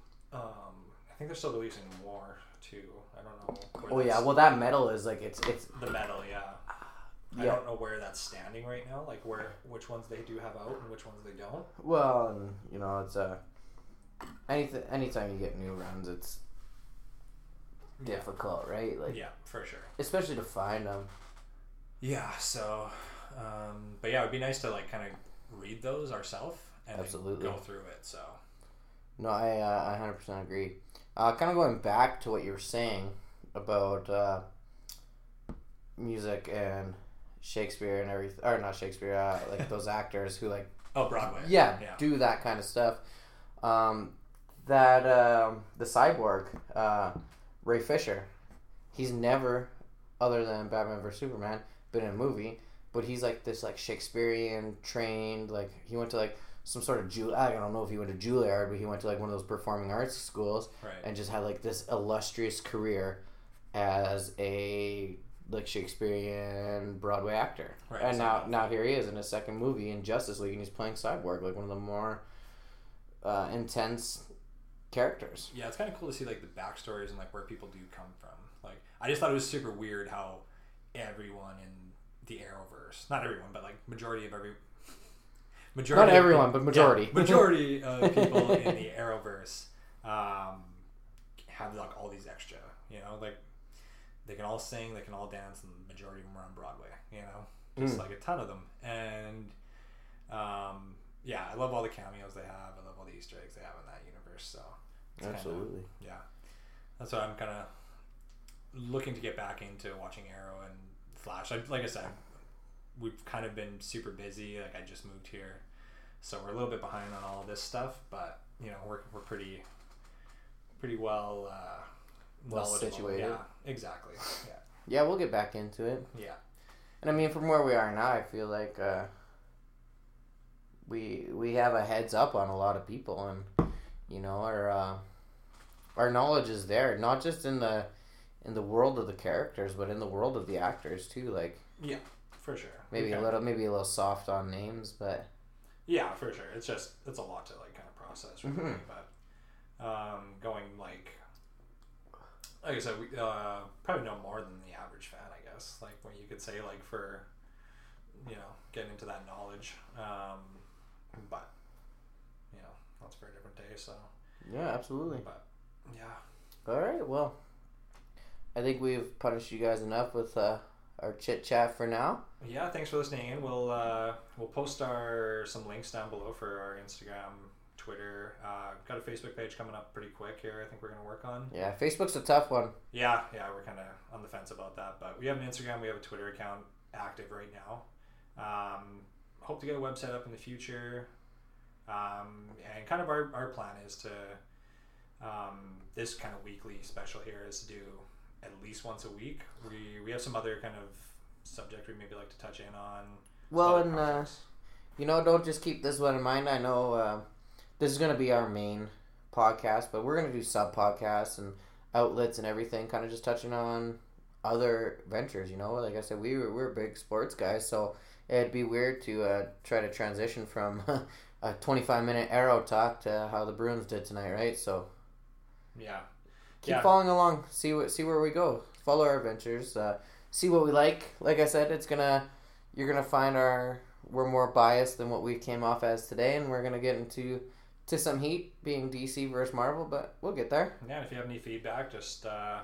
um I think they're still releasing more too. I don't know. Oh yeah, well that Metal is like it's it's the Metal yeah. yeah I don't know where that's standing right now, like where which ones they do have out and which ones they don't. Well, and you know it's uh anything anytime you get new runs it's difficult, right? Like, yeah, for sure. Especially to find them. Yeah, so, um, but yeah, it'd be nice to like kind of read those ourselves and absolutely. Go through it. So, no, I uh, I one hundred percent agree. Uh, kind of going back to what you were saying about uh, music and Shakespeare and everything, or not Shakespeare, uh, like those actors who like oh Broadway, yeah, yeah, do that kind of stuff. Um, that um, the Cyborg. Uh, Ray Fisher, he's never, other than Batman versus. Superman, been in a movie, but he's like this like Shakespearean trained, like he went to like some sort of, Ju- I don't know if he went to Juilliard, but he went to like one of those performing arts schools right. and just had like this illustrious career as a like Shakespearean Broadway actor. Right, and exactly. now, now here he is in his second movie in Justice League and he's playing Cyborg, like one of the more uh, intense characters. Yeah, it's kind of cool to see like the backstories and like where people do come from. Like I just thought it was super weird how everyone in the Arrowverse, not everyone, but like majority of every majority not everyone, of, but majority yeah, majority of people in the Arrowverse um, have like all these extra, you know, like they can all sing, they can all dance, and the majority of them are on Broadway, you know, just mm. like a ton of them. And um, yeah, I love all the cameos they have. I love all the Easter eggs they have in that universe. So. It's absolutely kinda, yeah that's what I'm kind of looking to get back into, watching Arrow and Flash. I, like I said, we've kind of been super busy, like I just moved here so we're a little bit behind on all of this stuff, but you know we're we're pretty pretty well uh, well situated. Yeah, exactly. Yeah. yeah we'll get back into it. Yeah, and I mean from where we are now I feel like uh, we we have a heads up on a lot of people, and you know, our uh, our knowledge is there, not just in the in the world of the characters, but in the world of the actors too. Like yeah, for sure. Maybe okay. a little, maybe a little soft on names, but yeah, for sure. It's just it's a lot to like kind of process. Really, mm-hmm. But um, going like like I said, we uh, probably know more than the average fan, I guess. Like when you could say like for you know getting into that knowledge, um, but. that's for a different day, so. Yeah, absolutely. But, yeah. All right, well, I think we've punished you guys enough with uh, our chit-chat for now. Yeah, thanks for listening in. We'll, uh, we'll post our some links down below for our Instagram, Twitter. Uh, got a Facebook page coming up pretty quick here, I think we're going to work on. Yeah, Facebook's a tough one. Yeah, yeah, we're kind of on the fence about that. But we have an Instagram, we have a Twitter account active right now. Um, hope to get a website up in the future. Um, and kind of our, our plan is to, um, this kind of weekly special here is to do at least once a week. We we have some other kind of subject we maybe like to touch in on. Well, and, uh, you know, don't just keep this one in mind. I know uh, this is going to be our main podcast, but we're going to do sub-podcasts and outlets and everything, kind of just touching on other ventures, you know. Like I said, we were, we're big sports guys, so it'd be weird to uh, try to transition from... a twenty-five minute Arrow talk to how the Bruins did tonight, right? So, yeah, keep yeah. following along. See what see where we go. Follow our adventures. Uh, see what we like. Like I said, it's gonna you're gonna find our we're more biased than what we came off as today, and we're gonna get into to some heat being D C versus Marvel, but we'll get there. Yeah, and if you have any feedback, just uh,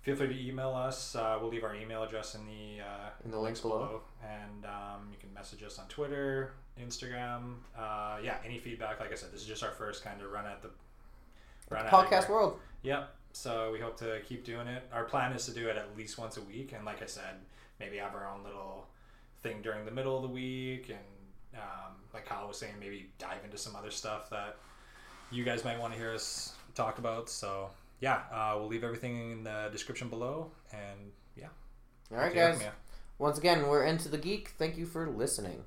feel free to email us. Uh, we'll leave our email address in the uh, in the links below, below. and um, you can message us on Twitter, Instagram, uh, yeah, any feedback. Like I said, this is just our first kind of run at the run at podcast everywhere. world. Yep. So we hope to keep doing it. Our plan is to do it at least once a week, and like I said, maybe have our own little thing during the middle of the week, and um, like Kyle was saying, maybe dive into some other stuff that you guys might want to hear us talk about. So yeah, uh, we'll leave everything in the description below, and yeah. All right, guys. Once again, we're Into the Geek. Thank you for listening.